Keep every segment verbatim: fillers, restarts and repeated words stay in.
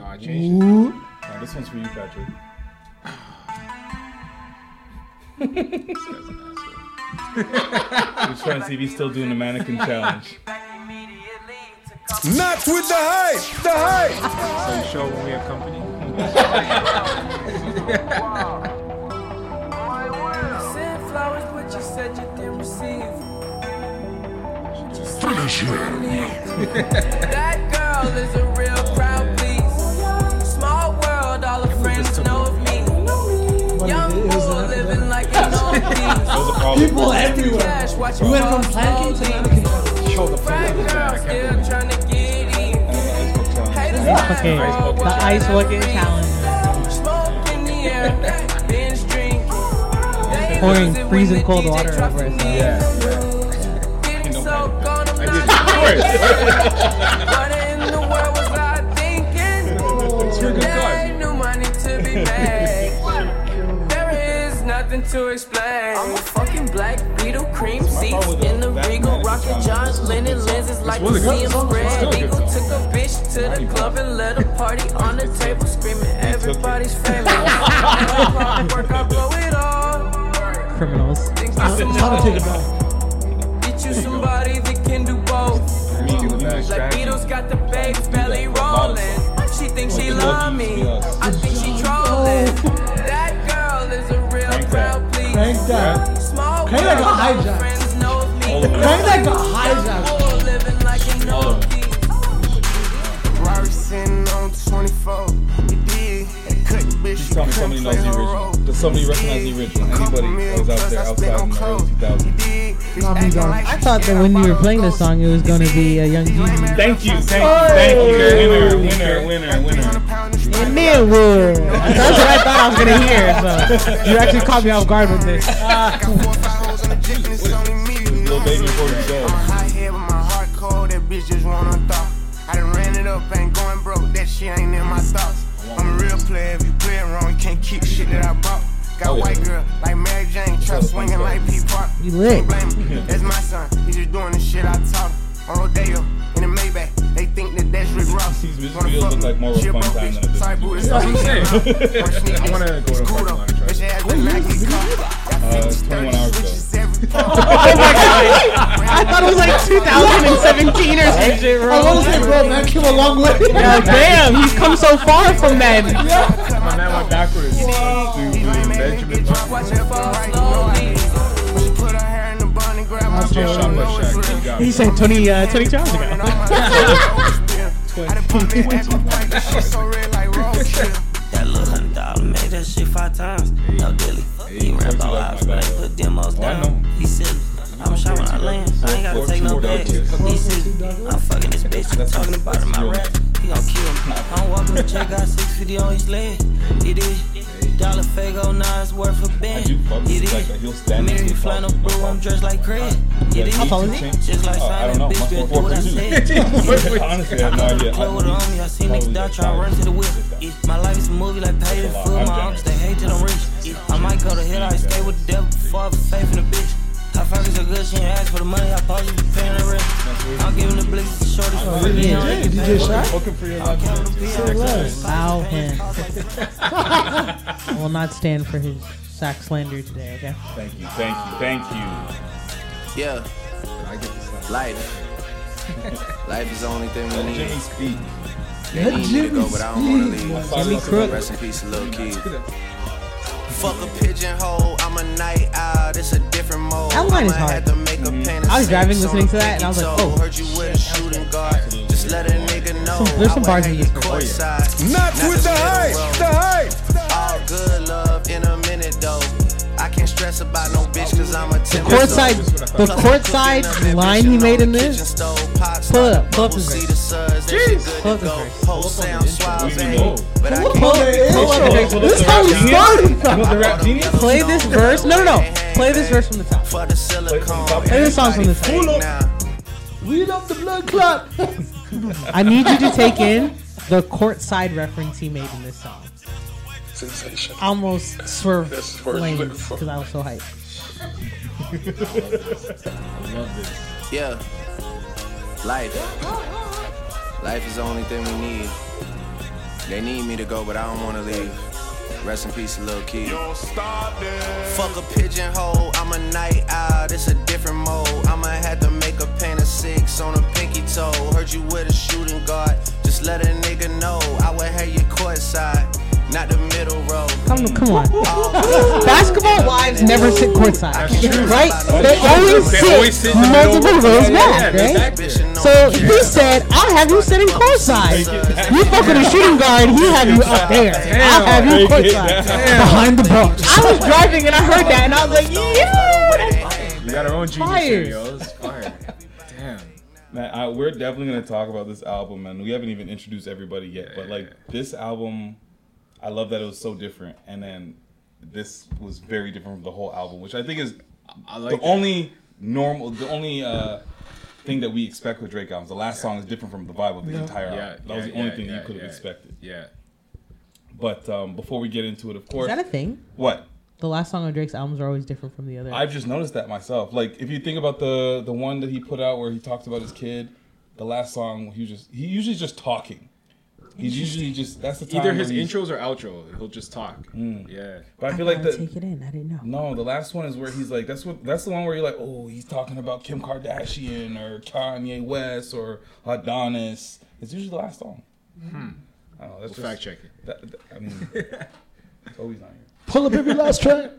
No, I changed Ooh. it. No, this one's for you, Patrick. This guy's an asshole. We're trying to see if he's still doing the mannequin challenge. Not with the hype! The hype! So you show when we have company? That girl is a real proud piece. Small world, all her friends know of me. Young bull living like an old piece. People everywhere. You went from planking to mannequin. Frat girl still trying to get in. Okay, the ice bucket challenge. Smoke in the air, binge drinking. Pouring freezing cold water over us. Yeah. What in the world was I thinking? There ain't no money to be made. There is nothing to explain. I'm a fucking black beetle, cream seats in the Regal, rocking John Lennon lenses like the C B L brand. Regal took a bitch to the club and let a party on the table, screaming everybody's famous. Work, I blow it all. Criminals. I'll take it back. Somebody that can do both. Like Beatles got the big belly rolling. She thinks she love me. I think she trolling. That girl is a real proud please. Crank that. Small world, all friends know of me. Crank that got hijacked. Living like an old geek. Rory sitting on twenty-four. Just tell me somebody knows the original. Does somebody recognize the original? Anybody that was out there outside in the early two thousands? I thought that when you were playing this song, it was going to be a Young Jeezy. Thank you, thank you, thank you. Winner, winner, winner, winner. And then we're. That's what I thought I was going to hear. So you actually caught me off guard with this. Uh, Little baby before you go. I hear with my heart cold. That bitch just want her thought. I done ran it up, ain't going broke. That shit ain't in my thoughts. I'm a real player, if you play it wrong, you can't keep shit that I bought. Got oh, yeah. white girl, like Mary Jane, trap swinging like P. Park. You lit. That's my son, he's just doing the shit I taught. On Rodeo, in the Maybach, they think that that's Rick Ross. These videos look like more of a fun time than a business. I want to go to a parking Uh, twenty-one hours ago. Oh my god! I thought it was like two thousand seventeen or something. I want to say, bro, that came a long way. Yeah, damn, he's come so far from that. Yeah. My man went backwards. Whoa. Dude, Benjamin. Oh. He said Tony, uh, Tony Jobs ago. That little hundred dollar made that shit five times. No dilly. He ran about lives, but they put demos down. He said, I'm shot when I land. I ain't gotta take no bags. He said, I'm fucking this bitch. Talking about him, I rap. He gon' kill me. I'm walking with Jay, got six fifty on his leg. It is. Dollar Fago, now it's worth a bend. It is. Mary flannel blue, I'm dressed like Craig. It is. Just like Simon, bitch, better do what I said. Honestly, I have no idea. I on me. I see niggas die, try run to the whip. My life is a movie like Pay the Fool. My arms, they hate that I'm rich. I might go to hell, I stay with the devil before I faith in a bitch. I fuck is so good, she ain't ask for the money, I probably be paying the rent. I'm giving the blitz to shorty for the D J. D J Shot? Welcome for your life. Wow, man. I will not stand for his sack slander today, okay? Thank you, thank you, thank you. Yeah. I get this life. Life is the only thing we need. Jimmy speak. They need me to go, but I don't want to leave. Jimmy Crook. Rest in peace, little kid. Fuck a pigeonhole, I'm a night owl, it's a different mode. That line is hard. Mm-hmm. I was driving listening to that and I was like, oh, heard you with a shooting guard. Just let a nigga know. There's some bars in this court. Not with the hype, the hype. All good love in a minute though. I can't stress about no bitch cause I'm a timid. The courtside, the courtside line he made in this. Pull it up, pull up his face. Jeez, pull up his face. Pull up his face. This how we started. Play this verse. No, no, no. Play this verse from the top. Play this song from the top. We love the blood clot. I need you to take in the courtside reference he made in this song. Sensation. Almost swerved lanes because I was so hyped. I love this. Yeah. Life. Life is the only thing we need. They need me to go, but I don't wanna leave. Rest in peace, little kid. Don't stop this. Fuck a pigeonhole, I'm a night owl, this a different mode. I'ma have to make a pain of six on a pinky toe. Heard you with a shooting guard, just let a nigga know. I would have your courtside, not the middle row. Come on, come on. Basketball wives never sit courtside, right? They always they sit, always sit multiple rows yeah, back, yeah, right? So he said, I'll have you sitting courtside. You fuck with a shooting guard, he'll have you up there. I'll have you courtside, behind the box. I was driving and I heard that and I was like, yeah! You got our own genius, yo. It's fire. Damn. Man, I, we're definitely going to talk about this album, and we haven't even introduced everybody yet, but like this album... I love that it was so different, and then this was very different from the whole album, which I think is I like the that. only normal, the only uh, thing that we expect with Drake albums. The last yeah. song is different from the vibe of the yeah. entire yeah. album. That yeah. was the only yeah. thing yeah. that you could have yeah. expected. Yeah. But um, before we get into it, of course, is that a thing? What? The last song on Drake's albums are always different from the other. I've just noticed that myself. Like if you think about the the one that he put out where he talks about his kid, the last song he was just he usually just talking. He's usually just that's the time either his intros or outro. He'll just talk. Mm. Yeah, but I feel I like the take it in. I didn't know. No, the last one is where he's like that's what that's the one where you're like oh he's talking about Kim Kardashian or Kanye West or Adonis. It's usually the last song. Hmm. I don't know, that's we'll fact check it. That, that, I mean, it's always not here. Pull up every last track.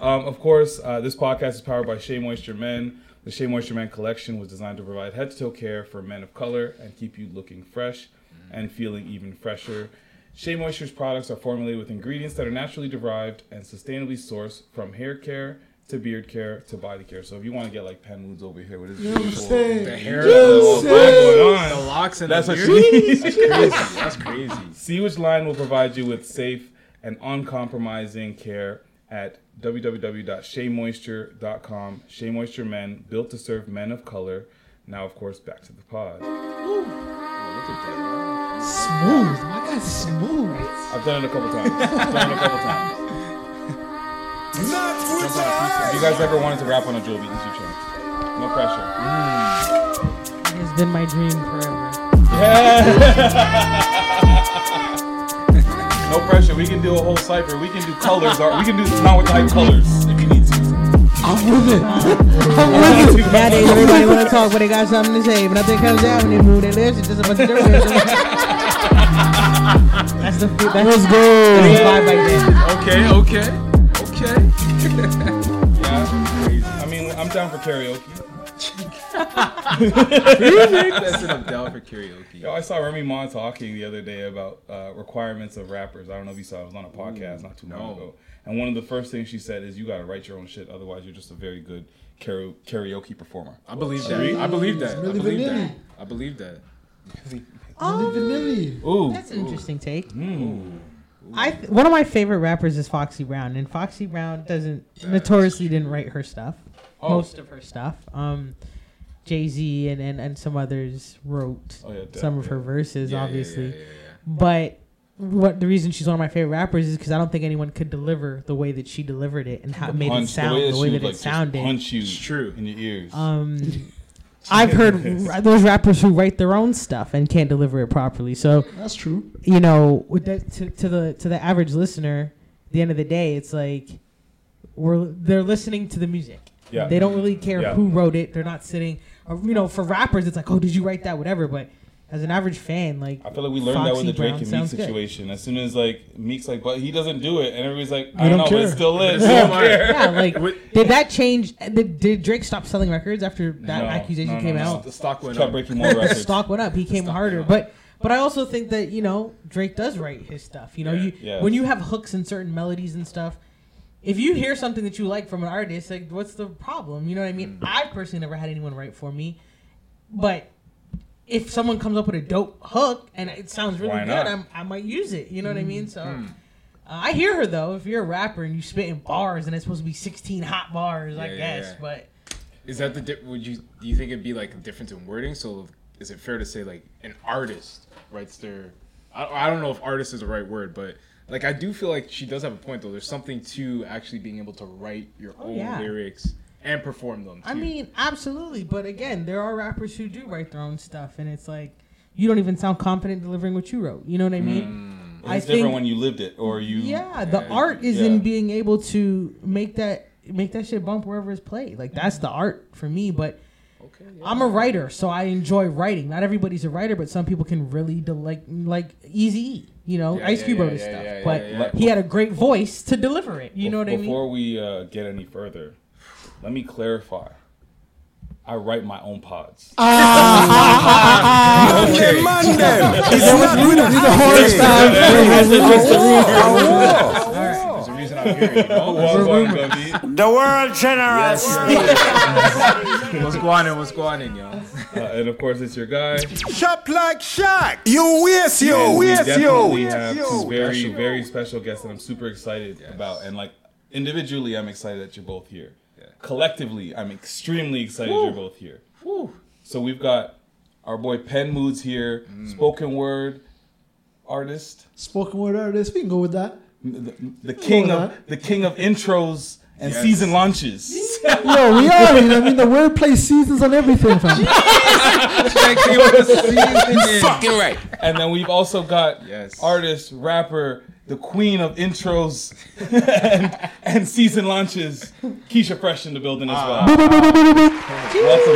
um, of course, uh, this podcast is powered by Shea Moisture Men. The Shea Moisture Men collection was designed to provide head to toe care for men of color and keep you looking fresh and feeling even fresher. Shea Moisture's products are formulated with ingredients that are naturally derived and sustainably sourced from hair care to beard care to body care. So if you want to get like Pen Moods over here with his beautiful the hair going on, the locks and that's the beard. That's crazy. That's crazy. See which line will provide you with safe and uncompromising care at w w w dot shea moisture dot com. Shea Moisture Men, built to serve men of color. Now, of course, back to the pod. Ooh. Oh, look at that. Smooth, my God, smooth. I've done it a couple times. I've done it a couple times. Have you guys ever wanted to rap on a drill beat? It's your chance. No pressure. Mm. It has been my dream forever. Yeah. No pressure. We can do a whole cipher. We can do colors. We can do not with high colors if you need to. I'm with it. I'm with it. Nowadays, everybody want to talk, but they got something to say. But I think comes out when they move their lips, it's just a bunch of different. That's the food. That's Let's go. Yeah. Okay, okay, okay. Yeah, crazy. I mean, I'm down for karaoke. That's it, I'm down for karaoke. Yo, I saw Remy Ma talking the other day about uh, requirements of rappers. I don't know if you saw it. It was on a podcast Ooh, not too long no. ago. And one of the first things she said is, you got to write your own shit. Otherwise, you're just a very good kara- karaoke performer. I believe that. I believe that. I believe that. I believe that. Oh, that's an interesting take. Mm. I th- one of my favorite rappers is Foxy Brown, and Foxy Brown doesn't that's notoriously true. didn't write her stuff. Oh. Most of her stuff. Um, Jay-Z and, and, and some others wrote oh, yeah, some of her verses, yeah, obviously. Yeah, yeah, yeah, yeah. But what the reason she's one of my favorite rappers is because I don't think anyone could deliver the way that she delivered it and how the it made punch, it sound the way that, the way that, that like it sounded. Punch you it's true in your ears. Um. I've heard those rappers who write their own stuff and can't deliver it properly. So that's true. You know, with that, to, to the to the average listener, at the end of the day, it's like we're they're listening to the music. Yeah. They don't really care yeah. who wrote it. They're not sitting, or, you know, for rappers, it's like, oh, did you write that? Whatever. But as an average fan, like I feel like we learned Foxy that with the Drake Brown and Meek situation. Good. As soon as like Meek's like, but he doesn't do it, and everybody's like, I don't, don't know, but it still is. Yeah, yeah, like did that change? Did, did Drake stop selling records after that no, accusation no, no, came no. out? The stock went up. Breaking more records. The stock went up. He the came harder, but but I also think that you know Drake does write his stuff. You know, yeah, you yeah. when you have hooks and certain melodies and stuff. If you hear something that you like from an artist, like what's the problem? You know what I mean? Mm. I personally never had anyone write for me, but. If someone comes up with a dope hook and it sounds really Why good, I'm, I might use it. You know mm. what I mean? So mm. uh, I hear her, though. If you're a rapper and you spitting bars and it's supposed to be sixteen hot bars, yeah, I yeah, guess. Yeah. But is that the di- would you do you think it'd be like a difference in wording? So is it fair to say like an artist writes their? I, I don't know if artist is the right word, but like I do feel like she does have a point though. There's something to actually being able to write your oh, own yeah. lyrics. And perform them, too. I mean, absolutely. But again, there are rappers who do write their own stuff. And it's like, you don't even sound confident delivering what you wrote. You know what I mean? Mm. It's I different think, when you lived it or you. Yeah, the yeah, art is yeah. in being able to make that make that shit bump wherever it's played. Like that's the art for me. But okay, yeah. I'm a writer, so I enjoy writing. Not everybody's a writer, but some people can really de- like like Eazy-E. You know, yeah, Ice Cube yeah, wrote his yeah, stuff, yeah, but yeah, yeah. he had a great voice to deliver it. You Be- know what I mean? Before we uh, get any further, let me clarify. I write my own pods. Ah, Monday, Monday. He's a horse time. There's a reason I'm here. You know? The world generous. Yes, what's going on? What's going on, y'all? Uh, and of course, it's your guy. Shop like Shaq. You wish you, and wish we you. We have two very, very special guests that I'm super excited yes. about. And like individually, I'm excited that you're both here. Collectively, I'm extremely excited Woo. You're both here. Woo. So we've got our boy Pen Moods here, mm. spoken word artist. Spoken word artist, we can go with that. The, the king of that. the king of intros and yes. season launches. Yo, we are. I mean, the word plays seasons on everything. Fam. Fucking right. And then we've also got yes. artist, rapper. The queen of intros and, and season launches, Keisha Fresh in the building as well. Uh, welcome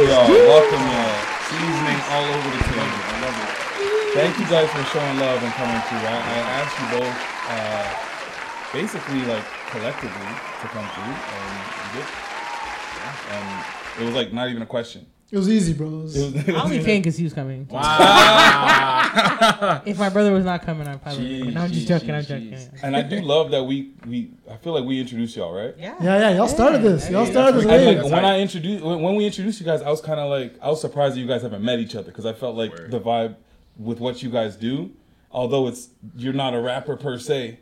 y'all, welcome y'all. Seasoning all over the table, I love it. Thank you guys for showing love and coming through. I, I asked you both, uh, basically like collectively to come through, and you did. And it was like not even a question. It was easy, bros. It was, it was I only came because he was coming. Wow. If my brother was not coming, I'd probably... Jeez, no, I'm just jeez, joking, jeez, I'm joking. Jeez. And I do love that we... we. I feel like we introduced y'all, right? Yeah. Yeah, yeah, y'all yeah. started this. Y'all started this. Like, when, right. I introduced, when, when we introduced you guys, I was kind of like... I was surprised that you guys haven't met each other because I felt like Word. The vibe with what you guys do, although it's you're not a rapper per se,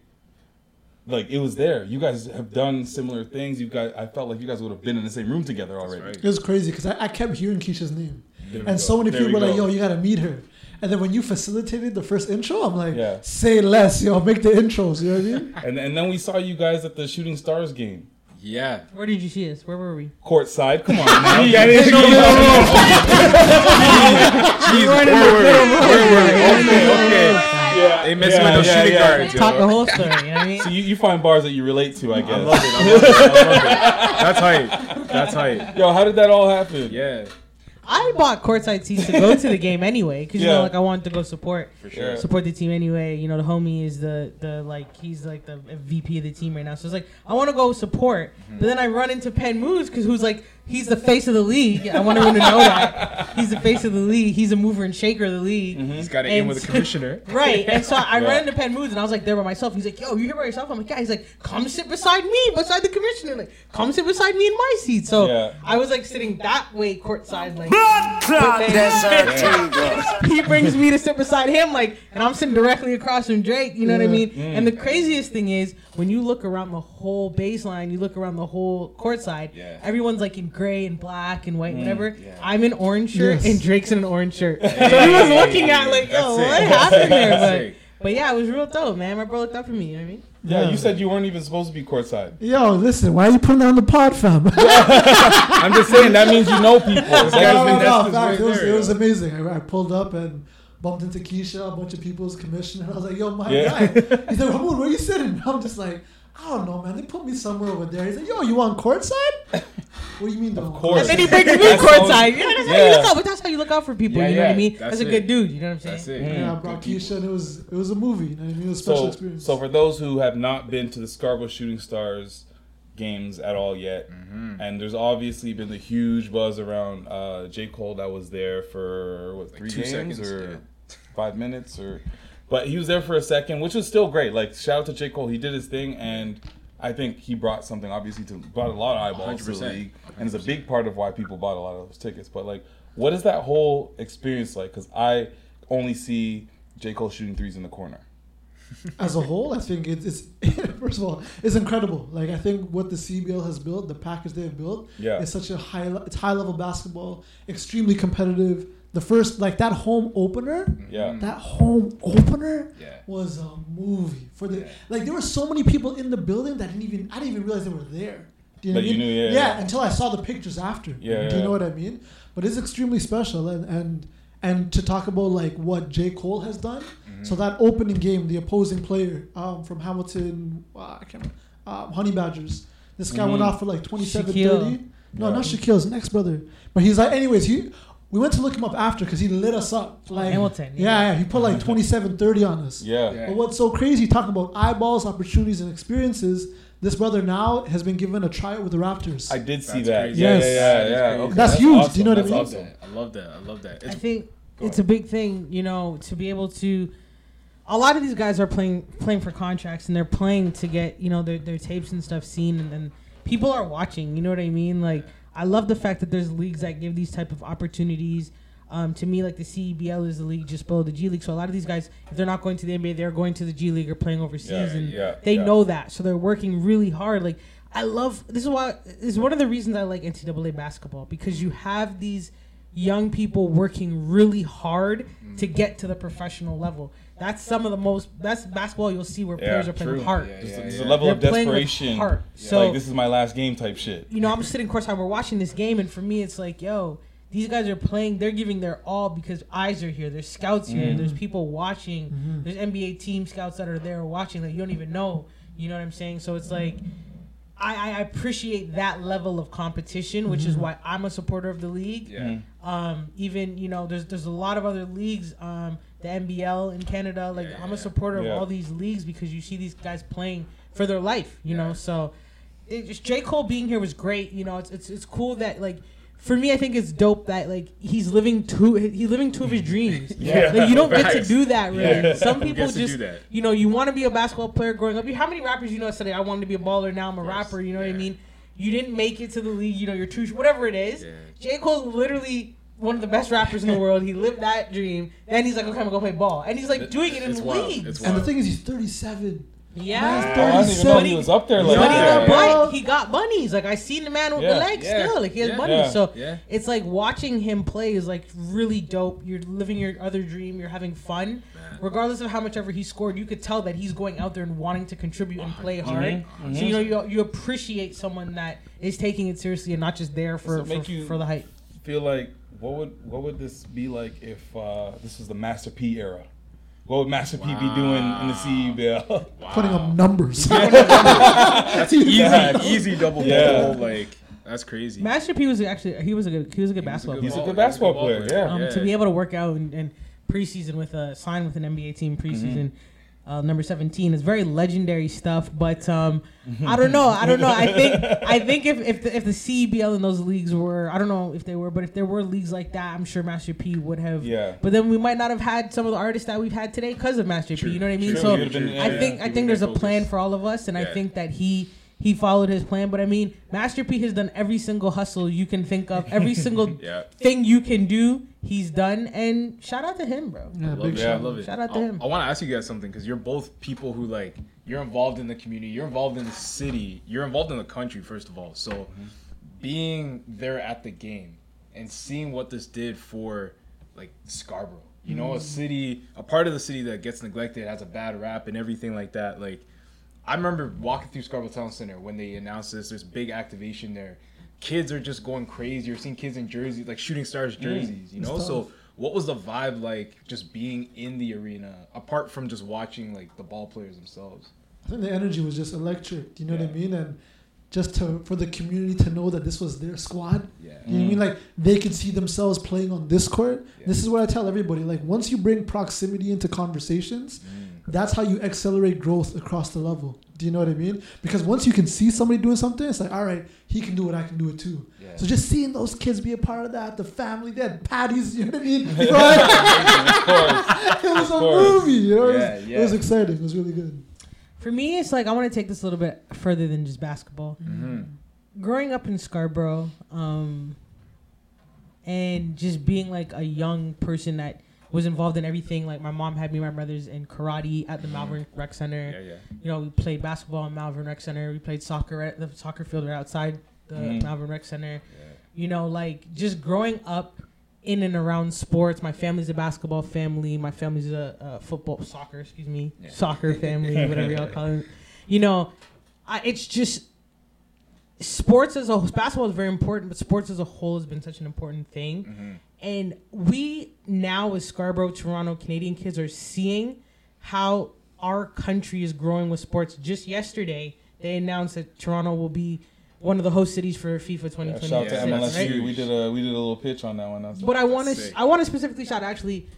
like it was there. You guys have done similar things. You guys, I felt like you guys would have been in the same room together already. Right. It was crazy because I, I kept hearing Keisha's name, there and so many there people we were like, "Yo, you gotta meet her." And then when you facilitated the first intro, I'm like, yeah. "Say less, yo, make the intros." You know what I mean? And and then we saw you guys at the Shooting Stars game. Yeah. Where did you see us? Where were we? Courtside. Come on, man. Yeah, no, no, no. Jeez, right in the middle. Okay, okay. Yeah, they mess yeah, with those yeah, shooting yeah. guards. Talk the whole story, you know what I mean? So you, you find bars that you relate to, I guess. I love it, I love it, I love it. That's hype, that's hype. Yo, how did that all happen? Yeah. I bought courtside seats to go to the game anyway, because, yeah. you know, like, I wanted to go support. For sure. Support the team anyway. You know, the homie is the, the like, he's, like, the V P of the team right now. So it's like, I want to go support, mm-hmm. but then I run into Pen Moods, because who's, like, he's the face of the league. I want everyone to know that. He's the face of the league. He's a mover and shaker of the league. Mm-hmm. He's got to aim with the commissioner. Right. And so I yeah. ran into Pen Moods, and I was, like, there by myself. He's like, yo, you here by yourself? I'm like, yeah. He's like, come sit beside me, beside the commissioner. Like, come sit beside me in my seat. So yeah. I was, like, sitting that way courtside, like, blood clot desert. He brings me to sit beside him, like, and I'm sitting directly across from Drake. You know yeah. what I mean? Mm. And the craziest thing is, when you look around the whole baseline, you look around the whole courtside, yeah. everyone's, like, in gray and black and white, mm, whatever. Yeah. I'm in orange shirt yes. and Drake's in an orange shirt. So everyone's looking at like, yo, that's what it. happened here? But, but yeah, it was real dope, man. My bro looked up for me, you know what I mean? Yeah, yeah, you said you weren't even supposed to be courtside. Yo, listen, why are you putting on the pod, fam? I'm just saying that means you know people. That no, means, no, no, no, right it, was, it was amazing. I, I pulled up and bumped into Keisha, a bunch of people's commissioner. I was like, yo, my yeah. guy. He's like, Ramon, where are you sitting? I'm just like, I don't know, man. They put me somewhere over there. He's like, yo, you on courtside? What do you mean, though? Of course. And then he brings me courtside. You know, that's yeah. how you look out. But that's how you look out for people. Yeah, you know yeah. what I mean? That's, that's a good dude. You know what I'm saying? That's it. Yeah, yeah I brought Keisha, and it was, it was a movie. You know what I mean? It was a special so, experience. So for those who have not been to the Scarborough Shooting Stars games at all yet, mm-hmm. and there's obviously been the huge buzz around uh, J. Cole that was there for, what, like three two games? Seconds, or yeah. five minutes? Or... But he was there for a second, which was still great. Like, shout out to J. Cole. He did his thing, and I think he brought something, obviously, to brought a lot of eyeballs one hundred percent to the league. And it's a big part of why people bought a lot of those tickets. But, like, what is that whole experience like? Because I only see J. Cole shooting threes in the corner. As a whole, I think it's, it's first of all, it's incredible. Like, I think what the C B L has built, the package they have built, yeah. is such a high, it's high-level basketball, extremely competitive. The first, like that home opener, yeah. that home opener yeah. was a movie for the yeah. like. There were so many people in the building that didn't even I didn't even realize they were there. Do you know but what you mean? Knew, yeah, yeah, yeah. Until I saw the pictures after. Yeah, do you yeah. know what I mean? But it's extremely special, and and and to talk about like what J. Cole has done. Mm-hmm. So that opening game, the opposing player um, from Hamilton, uh, I can't remember, um, Honey Badgers. This guy mm-hmm. went off for like twenty-seven, Shaquille. thirty. No, yeah. not Shaquille's next brother. But he's like, anyways, he. We went to look him up after because he lit us up. Like Hamilton. Yeah. yeah, yeah. He put like twenty-seven, thirty on us. Yeah. yeah. But what's so crazy, talking about eyeballs, opportunities, and experiences, this brother now has been given a tryout with the Raptors. I did see that's that. Crazy. Yes. Yeah, yeah, yeah. yeah. Okay. That's, that's huge. Awesome. Do you know that's what I mean? Awesome. I love that. I love that. It's, I think it's a big thing, you know, to be able to... A lot of these guys are playing playing for contracts, and they're playing to get, you know, their, their tapes and stuff seen, and then people are watching. You know what I mean? Like... I love the fact that there's leagues that give these type of opportunities. Um, to me, like the C B L is the league just below the G League. So a lot of these guys, if they're not going to the N B A, they're going to the G League or playing overseas. Yeah, and yeah, they yeah. know that. So they're working really hard. Like I love this is why this is one of the reasons I like N C double A basketball, because you have these young people working really hard to get to the professional level. That's some of the most that's basketball you'll see where yeah, players are playing true. with heart. Yeah, yeah, yeah, there's yeah. a level They're of desperation. With heart. Yeah. So, like, this is my last game type shit. You know, I'm sitting courtside, we're watching this game, and for me, it's like, yo, these guys are playing. They're giving their all because eyes are here. There's scouts here. Mm-hmm. There's people watching. Mm-hmm. There's N B A team scouts that are there watching that you don't even know. You know what I'm saying? So it's like, I, I appreciate that level of competition, which mm-hmm. is why I'm a supporter of the league. Yeah. Um, even, you know, there's there's a lot of other leagues. Um, the N B L in Canada, like yeah, I'm a supporter yeah. of all these leagues because you see these guys playing for their life, you yeah. know. So, it just, J. Cole being here was great. You know, it's it's it's cool that like, for me, I think it's dope that like he's living two he's living two of his dreams. yeah, like, you don't right. get to do that, really. Yeah. Some people just you know you want to be a basketball player growing up. How many rappers you know said I wanted to be a baller, now I'm a yes. rapper. You know yeah. what I mean? You didn't make it to the league. You know, you're too whatever it is. Yeah. J. Cole's literally one of the best rappers in the world. He lived that dream. Then he's like, okay, I'm going to go play ball. And he's like doing it in the league. And the thing is, he's thirty-seven. Yeah. Wow. I didn't even know he was up there like that. Yeah. He got bunnies. Like, I seen the man with yeah. the legs yeah. still. Like, he has yeah. bunnies. Yeah. So yeah. it's like watching him play is like really dope. You're living your other dream. You're having fun. Man. Regardless of how much ever he scored, you could tell that he's going out there and wanting to contribute and play hard. Mm-hmm. Mm-hmm. So, you know, you, you appreciate someone that is taking it seriously and not just there for, for, for, for the hype. Feel like what would what would this be like if uh, this was the Master P era? What would Master wow. P be doing in the C B L? Wow. Putting up numbers. That's easy, yeah. easy double yeah. double. Like that's crazy. Master P was actually he was a good he was a good he basketball. Was a good player. He's a good basketball player. player. Yeah. Um, yeah. To be able to work out and, and preseason with a sign with an N B A team preseason. Mm-hmm. Uh, number seventeen is very legendary stuff, but um, I don't know. I don't know. I think I think if if the, if the C B L and those leagues were, I don't know if they were, but if there were leagues like that, I'm sure Master P would have. Yeah. But then we might not have had some of the artists that we've had today because of Master True. P. You know what I mean? True. So been, yeah, I think yeah. I think there's a plan for all of us, and yeah. I think that he he followed his plan. But I mean, Master P has done every single hustle you can think of, every single yeah. thing you can do. He's done, and shout out to him, bro. Yeah, I love, big it, I love it. Shout out to I'll, him. I want to ask you guys something, because you're both people who, like, you're involved in the community, you're involved in the city, you're involved in the country, first of all. So mm-hmm. being there at the game and seeing what this did for, like, Scarborough, you know, mm-hmm. a city, a part of the city that gets neglected, has a bad rap and everything like that. Like, I remember walking through Scarborough Town Center when they announced this, there's big activation there. Kids are just going crazy. You're seeing kids in jerseys, like Shooting Stars jerseys, you know? So what was the vibe like just being in the arena, apart from just watching like the ball players themselves? I think the energy was just electric, you know yeah. what I mean? And just to for the community to know that this was their squad. Yeah. You know what I mean? Like they could see themselves playing on this court. Yeah. This is what I tell everybody. Like once you bring proximity into conversations, mm. that's how you accelerate growth across the level. Do you know what I mean? Because once you can see somebody doing something, it's like, all right, he can do it, I can do it too. Yeah. So just seeing those kids be a part of that, the family, they had patties, you know what I mean? It was a movie, you know? Yeah, it, was, yeah. it was exciting, it was really good. For me, it's like, I want to take this a little bit further than just basketball. Mm-hmm. Growing up in Scarborough, um, and just being like a young person that was involved in everything. Like, my mom had me and my brothers in karate at the Malvern Rec Center. Yeah, yeah. You know, we played basketball in Malvern Rec Center. We played soccer at the soccer field right outside the mm. Malvern Rec Center. Yeah. You know, like, just growing up in and around sports. My family's a basketball family. My family's a, a football, soccer, excuse me, yeah. soccer family, whatever y'all call it. You know, I, it's just sports as a whole. Basketball is very important, but sports as a whole has been such an important thing. Mm-hmm. And we now, as Scarborough, Toronto, Canadian kids are seeing how our country is growing with sports. Just yesterday, they announced that Toronto will be one of the host cities for FIFA twenty twenty. Yeah, shout out to M L S U. Right? We did a we did a little pitch on that one. That's but I want to I want to specifically shout actually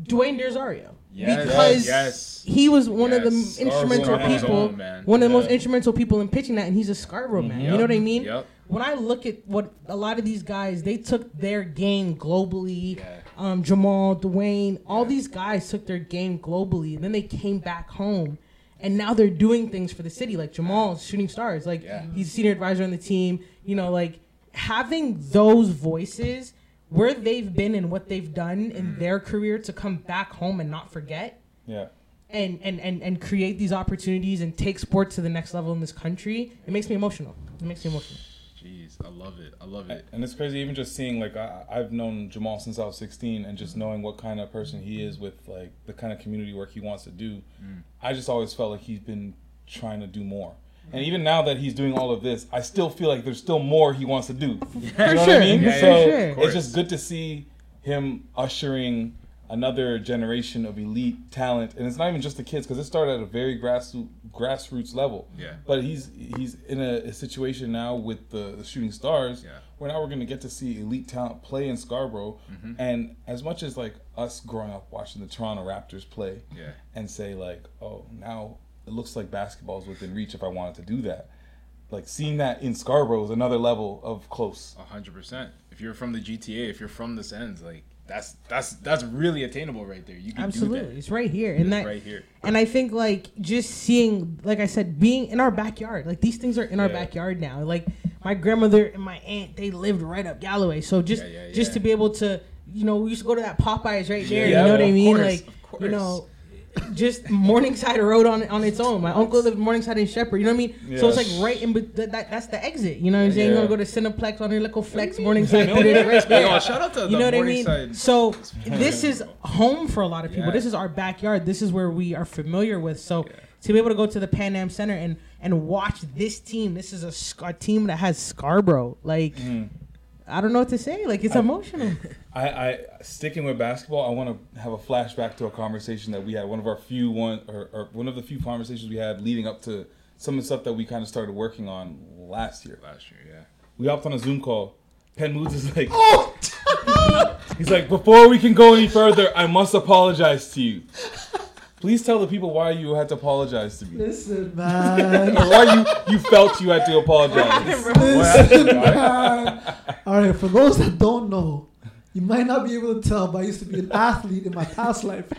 Dwayne Derosario. Yes, because yes, he was one yes. of the instrumental people, man. one of the yeah. most instrumental people in pitching that, and he's a Scarborough man. Yep. You know what I mean? Yep. When I look at what a lot of these guys, they took their game globally. Yeah. Um, Jamal, Dwayne, all yeah. these guys took their game globally, and then they came back home, and now they're doing things for the city. Like Jamal's Shooting Stars, like yeah. he's a senior advisor on the team. You know, like having those voices, where they've been and what they've done in their career, to come back home and not forget, yeah, and and, and, and create these opportunities and take sports to the next level in this country, it makes me emotional. It makes me emotional. Jeez, I love it. I love it. And it's crazy, even just seeing, like, I, I've known Jamal since I was sixteen, and just knowing what kind of person he is with, like, the kind of community work he wants to do, mm. I just always felt like he's been trying to do more. And even now that he's doing all of this, I still feel like there's still more he wants to do. Yeah. For you know sure. what I mean? Yeah, so yeah, sure. it's just good to see him ushering another generation of elite talent. And it's not even just the kids, because it started at a very grassroots grassroots level. Yeah. But he's he's in a, a situation now with the, the Shooting Stars yeah. where now we're going to get to see elite talent play in Scarborough. Mm-hmm. And as much as, like, us growing up watching the Toronto Raptors play yeah. and say, like, oh, now it looks like basketball is within reach if I wanted to do that. Like, seeing that in Scarborough is another level of close. one hundred percent. If you're from the G T A, if you're from this ends, like, that's that's that's really attainable right there. You can Absolutely. do that. Absolutely. It's right here. And it's that, right here. And I think, like, just seeing, like I said, being in our backyard. Like, these things are in yeah. our backyard now. Like, my grandmother and my aunt, they lived right up Galloway. So just, yeah, yeah, yeah. just to be able to, you know, we used to go to that Popeyes right there. Yeah, you know well, what I mean? Of course, like, of course. You know, just Morningside Road on on its own. My uncle lived Morningside and Shepherd. You know what I mean? Yeah. So it's like right in, but that, that that's the exit. You know what I'm saying? Yeah. You're gonna go to Cineplex on your local flex, Morningside. Know, yeah. Shout out to you the know what Morningside. I mean? So this is home for a lot of people. Yeah. This is our backyard. This is where we are familiar with. So yeah. to be able to go to the Pan Am Center and and watch this team. This is a, a team that has Scarborough. Like mm. I don't know what to say. Like, it's I, emotional. I, I sticking with basketball. I want to have a flashback to a conversation that we had. One of our few one or, or one of the few conversations we had leading up to some of the stuff that we kind of started working on last year. Last year, yeah. We hopped on a Zoom call. Pen Moods is like, oh! He's like, before we can go any further, I must apologize to you. Please tell the people why you had to apologize to me. Listen, man. Or why you, you felt you had to apologize. Listen, man. All right, for those that don't know, you might not be able to tell, but I used to be an athlete in my past life.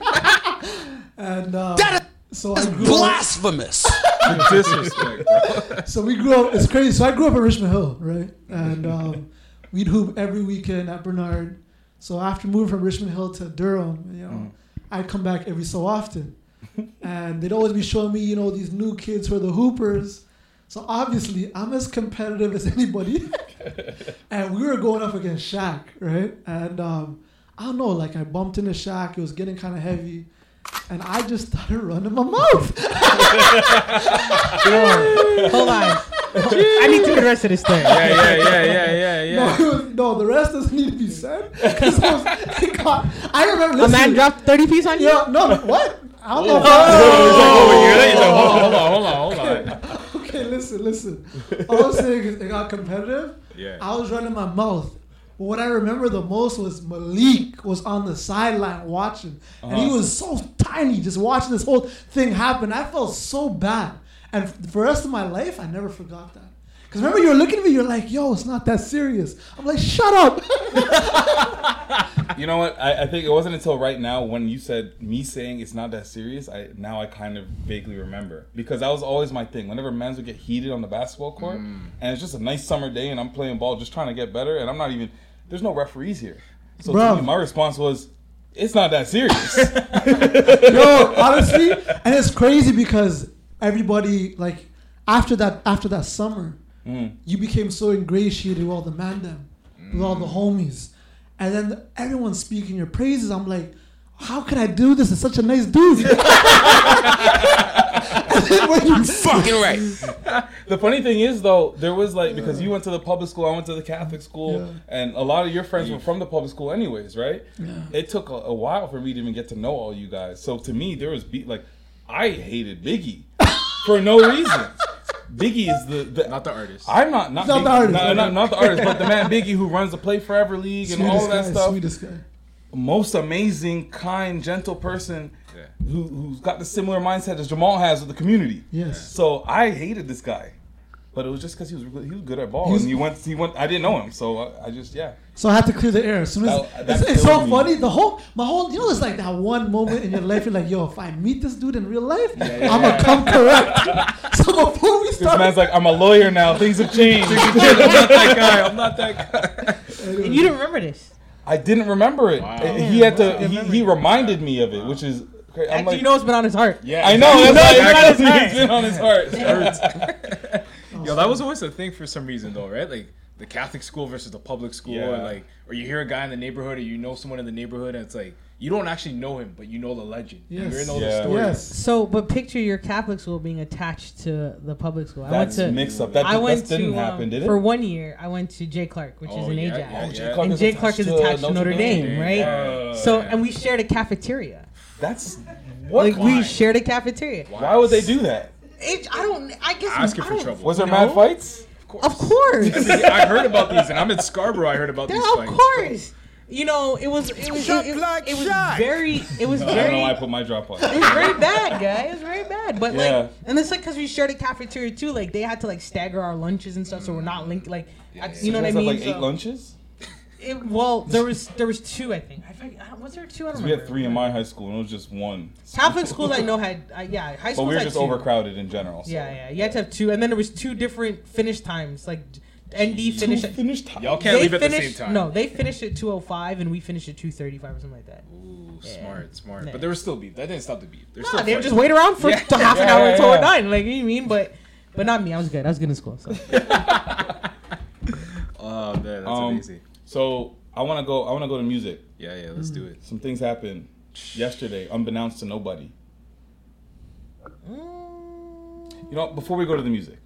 And um, that is so I grew blasphemous. Up, disrespect, bro. So we grew up, it's crazy. So I grew up in Richmond Hill, right? And um, we'd hoop every weekend at Bernard. So after moving from Richmond Hill to Durham, you know, mm. I'd come back every so often. And they'd always be showing me, you know, these new kids who are the hoopers. So obviously, I'm as competitive as anybody. And we were going up against Shaq, right? And um, I don't know, like I bumped into Shaq. It was getting kind of heavy. And I just started running my mouth. Yo, hold on. I need to the rest of this thing. Yeah, yeah, yeah, yeah, yeah, yeah. No, was, no the rest doesn't need to be said. Because I remember listening. A man dropped thirty piece on you? Yeah, no, what? I don't know. Hold on, hold on, hold on. Okay, okay, listen, listen. All I'm saying is it got competitive. Yeah. I was running my mouth. But what I remember the most was Malik was on the sideline watching. Uh-huh. And he was so tiny just watching this whole thing happen. I felt so bad. And for the rest of my life, I never forgot that. Because remember, you were looking at me, you're like, yo, it's not that serious. I'm like, shut up. You know what? I, I think it wasn't until right now when you said me saying it's not that serious, I now I kind of vaguely remember. Because that was always my thing. Whenever men would get heated on the basketball court, mm. and it's just a nice summer day, and I'm playing ball just trying to get better, and I'm not even... There's no referees here. So to me, my response was, it's not that serious. Yo, honestly, and it's crazy because everybody, like, after that after that summer, mm. you became so ingratiated with all the mandem, mm. with all the homies. And then everyone's speaking your praises. I'm like, how could I do this? It's such a nice dude. You're fucking right. The funny thing is, though, there was like, yeah. because you went to the public school, I went to the Catholic school, yeah. and a lot of your friends were from the public school anyways, right? Yeah. It took a, a while for me to even get to know all you guys. So to me, there was, be- like, I hated Biggie for no reason. Biggie is the, the not the artist. I'm not not, not the artist. Not, not, not the artist, but the man Biggie who runs the Play Forever League and sweetest all that guy, stuff. Sweetest guy. Most amazing, kind, gentle person yeah. who, who's got the similar mindset as Jamal has with the community. Yes. So I hated this guy, but it was just because he was he was good at ball was, and he went he went. I didn't know him, so I, I just yeah. So I had to clear the air as soon as that, that it's, it's so me. funny. The whole my whole you know it's like that one moment in your life you're like, yo, if I meet this dude in real life, yeah, yeah, I'm yeah. gonna come correct. So before we start, this man's like, I'm a lawyer now. Things have changed. I'm not that guy. I'm not that guy. And you didn't remember this. I didn't remember it. Wow. Yeah, he had to. He, he reminded me of it, which is. Crazy. I'm Actually, like, you know it's been on his heart. Yeah, I know. It's exactly. Not his been on his heart. Yeah. Yo, that was always a thing for some reason, though, right? Like the Catholic school versus the public school, yeah. or like, or you hear a guy in the neighborhood, or you know someone in the neighborhood, and it's like. You don't actually know him, but you know the legend. Yes. You know yeah. the story. Yes. So, but picture your Catholic school being attached to the public school. That's a mix up. That, I went that didn't to, happen, um, did it? For one year, I went to Jay Clark, which oh, is an yeah, A J A C. Yeah, yeah. And is Jay Clark is attached to, to Notre Dame, Dame right? Yeah. So, and we shared a cafeteria. That's what? Like, why? We shared a cafeteria. Why, Why would they do that? It, I don't, I guess. Ask it for trouble. Was there no? mad fights? Of course. Of course. I heard about these, and I'm in Scarborough, I heard about these fights. Of course. You know, it was it was it, it, it was very it was no, very. I don't know why I put my drop on. It was very bad, guys. It was very bad. But yeah. like, and it's like because we shared a cafeteria too. Like they had to like stagger our lunches and stuff, so we're not linked. Like, yeah, yeah. you so know you guys what I mean? Have, like so, eight lunches. It, well, there was there was two, I think. I think was there two? I don't remember. We had three in my high school, and it was just one. Catholic schools I know had, uh, yeah, high school. But we were just two. overcrowded in general. So. Yeah, yeah, you had to have two, and then there was two different finish times, like. N D finish at, y'all can't leave at the same time. No, they finished at two oh five and we finished at two thirty-five or something like that. Ooh, yeah. smart, smart. Yeah. But there was still beef. That didn't stop the beef. They're no, they would just wait around for yeah. half an yeah, hour yeah, until yeah. we're done. Like, you know what I mean? But but not me. I was good. I was good in school. So. Oh, man, that's um, amazing. So I want to go. I want to go to music. Yeah, yeah, let's mm. do it. Some things happened yesterday, unbeknownst to nobody. Mm. You know, before we go to the music,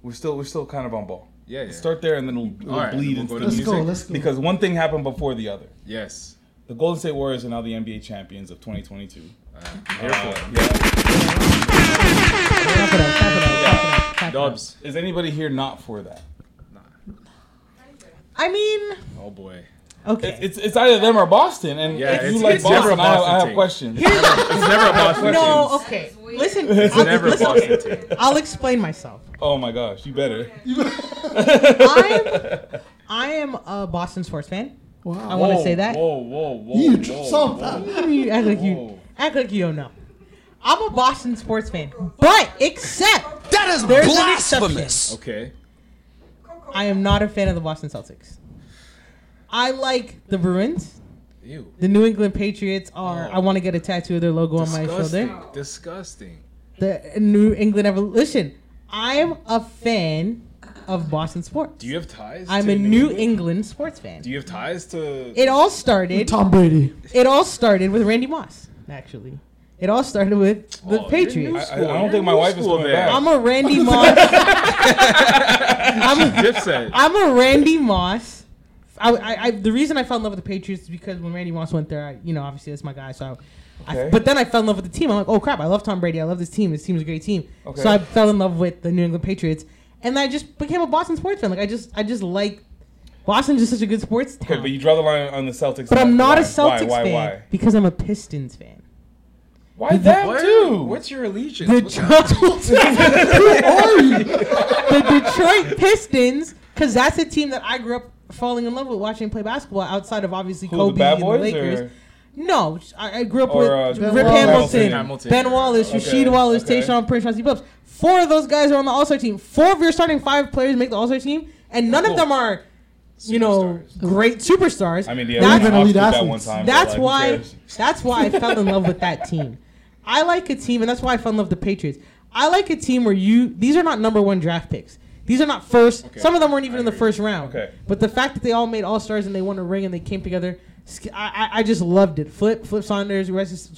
we're still we're still kind of on ball. Yeah, yeah. Let's start there and then it'll, it'll right, bleed then we'll into the music. Go, let's go. Because one thing happened before the other. Yes. The Golden State Warriors are now the N B A champions of twenty twenty-two. Uh, Here uh, for it. Yeah. Clap it up, clap it up, clap it up. Dubs. Is anybody here not for that? Nah. I mean. Oh boy. Okay. It's, it's either them or Boston, and yeah, if you it's, like it's Boston, Boston, I have, I have questions. It's never a Boston. No, okay. Listen, it's I'll, never listen, Boston team. I'll explain myself. Oh my gosh, you better. I'm, I am a Boston sports fan. Wow. I want to say that. Whoa, whoa, whoa. You whoa, whoa. You act like you act like you don't know. I'm a Boston sports fan, but except that is blasphemous. Okay. I am not a fan of the Boston Celtics. I like the Bruins. Ew. The New England Patriots are. Oh. I want to get a tattoo of their logo Disgusting. on my shoulder. Disgusting. The New England Evolution. I'm a fan of Boston sports. Do you have ties? I'm to a New England? England sports fan. Do you have ties to? It all started. Tom Brady. It all started with Randy Moss, actually. It all started with the oh, Patriots. I, I, I don't you're think my wife is going back. I'm a Randy Moss. I'm, a, I'm a Randy Moss. I, I, I, the reason I fell in love with the Patriots is because when Randy Moss went there, I, you know, obviously that's my guy. So, I, okay. I, but then I fell in love with the team. I'm like, oh crap, I love Tom Brady. I love this team. This team's a great team. Okay. So I fell in love with the New England Patriots, and I just became a Boston sports fan. Like I just, I just like Boston's just such a good sports town. Okay, but you draw the line on the Celtics. But I'm not why? a Celtics why, why, fan why? because I'm a Pistons fan. Why that too? What's your allegiance? The, What's your allegiance? the Detroit Pistons, because that's a team that I grew up. Falling in love with watching play basketball outside of obviously Who, Kobe the and the Lakers. Or? No, I, I grew up or, uh, with Rip Wallace. Hamilton, Hamilton, Ben Wallace, Rasheed okay. Wallace, okay. Tayshaun Prince, Chauncey Billups. Four of those guys are on the All-Star team. Four of your starting five players make the All-Star team, and none cool. of them are, you superstars. know, great superstars. I mean, yeah, that's, that's, that one time, that's like, why. That's why I fell in love with that team. I like a team, and that's why I fell in love with the Patriots. I like a team where you. These are not number one draft picks. These are not first. Okay. Some of them weren't even in the first round. Okay. But the fact that they all made All-Stars and they won a ring and they came together, I, I, I just loved it. Flip, Flip Saunders,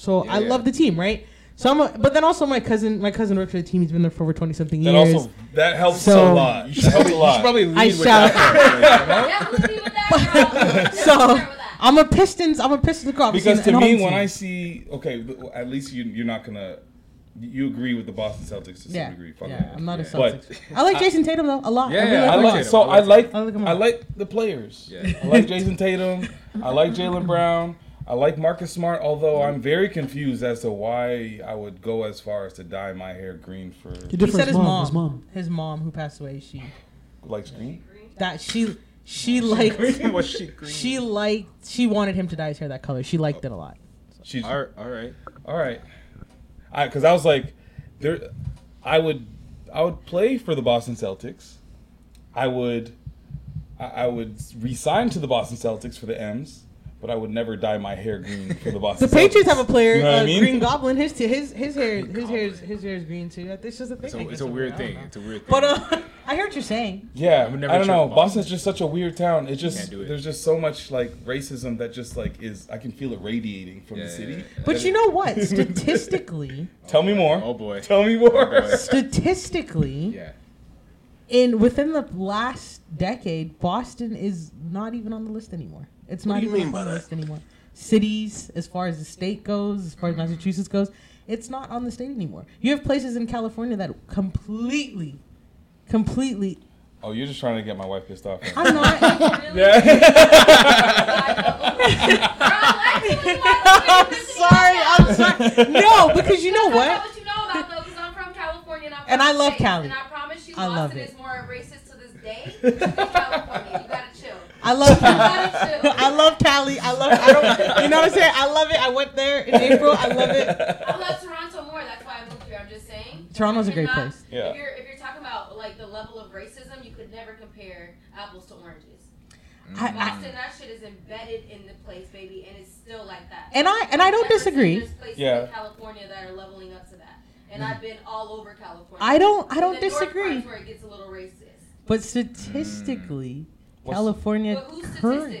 so yeah, I yeah. love the team, right? So I'm, but then also my cousin, my cousin works for the team. He's been there for over twenty something years. That also that helps so, a lot. You should, help a lot. You should probably lead I with shout that. Out. Right, you know? yeah, we'll so I'm a Pistons. I'm a Pistons cop. Because to me, when team. I see okay, at least you you're not gonna. You agree with the Boston Celtics to some yeah. degree. Fuck yeah, I'm not yeah. a Celtics. But I like Jason Tatum though a lot. Yeah, I, really yeah, like I like Tatum. So I like I like, I like the players. Yeah. I like Jason Tatum. I like Jaylen Brown. I like Marcus Smart. Although I'm very confused as to why I would go as far as to dye my hair green for. He said his mom, mom. His mom. His mom who passed away. She likes green. That she she liked. Was she green? She liked. She wanted him to dye his hair that color. She liked it a lot. So. She's all right. All right. I, cause I was like, there, I would, I would play for the Boston Celtics, I would, I, I would resign to the Boston Celtics for the M's, but I would never dye my hair green for the Boston. The Celtics. Patriots have a player, you know uh, I mean? Green Goblin. His his his hair green his hair his hair is green too. That's just a thing. It's a, it's a weird thing. It's a weird thing. But uh, I hear what you're saying. Yeah, I, would never I don't know. Boston. Boston's just such a weird town. It just do it. There's just so much like racism that just like is I can feel it radiating from yeah, the city. Yeah, yeah, yeah. But you know what? Statistically, tell me more. Oh boy, tell me more. Oh Statistically, yeah. In within the last decade, Boston is not even on the list anymore. It's what not even on the list anymore. Cities, as far as the state goes, as far as Massachusetts goes, it's not on the state anymore. You have places in California that completely, completely. Oh, you're just trying to get my wife pissed off. Right? I'm not. Really? Yeah. I'm sorry. I'm sorry. No, because you know what? I know what you know about though, because I'm from California and, I'm and I love States, Cali. And I promise you, I Boston love it. Is more racist to this day than California. You gotta chill. I love Cali. I love Cali. I love I don't you know what I'm saying? I love it. I went there in April. I love it. I love Toronto more. That's why I moved here. I'm just saying. Toronto's a great not, place. Yeah. If you're if you're talking about like the level of racism, you could never compare apples to oranges. I, Boston, I, that shit is embedded in the place, baby, and it's still like that. And I and I don't I've disagree. There's places yeah. in California that are leveling up to that. And mm. I've been all over California. I don't I don't the disagree. North part's where it gets a little racist. But statistically mm. California current.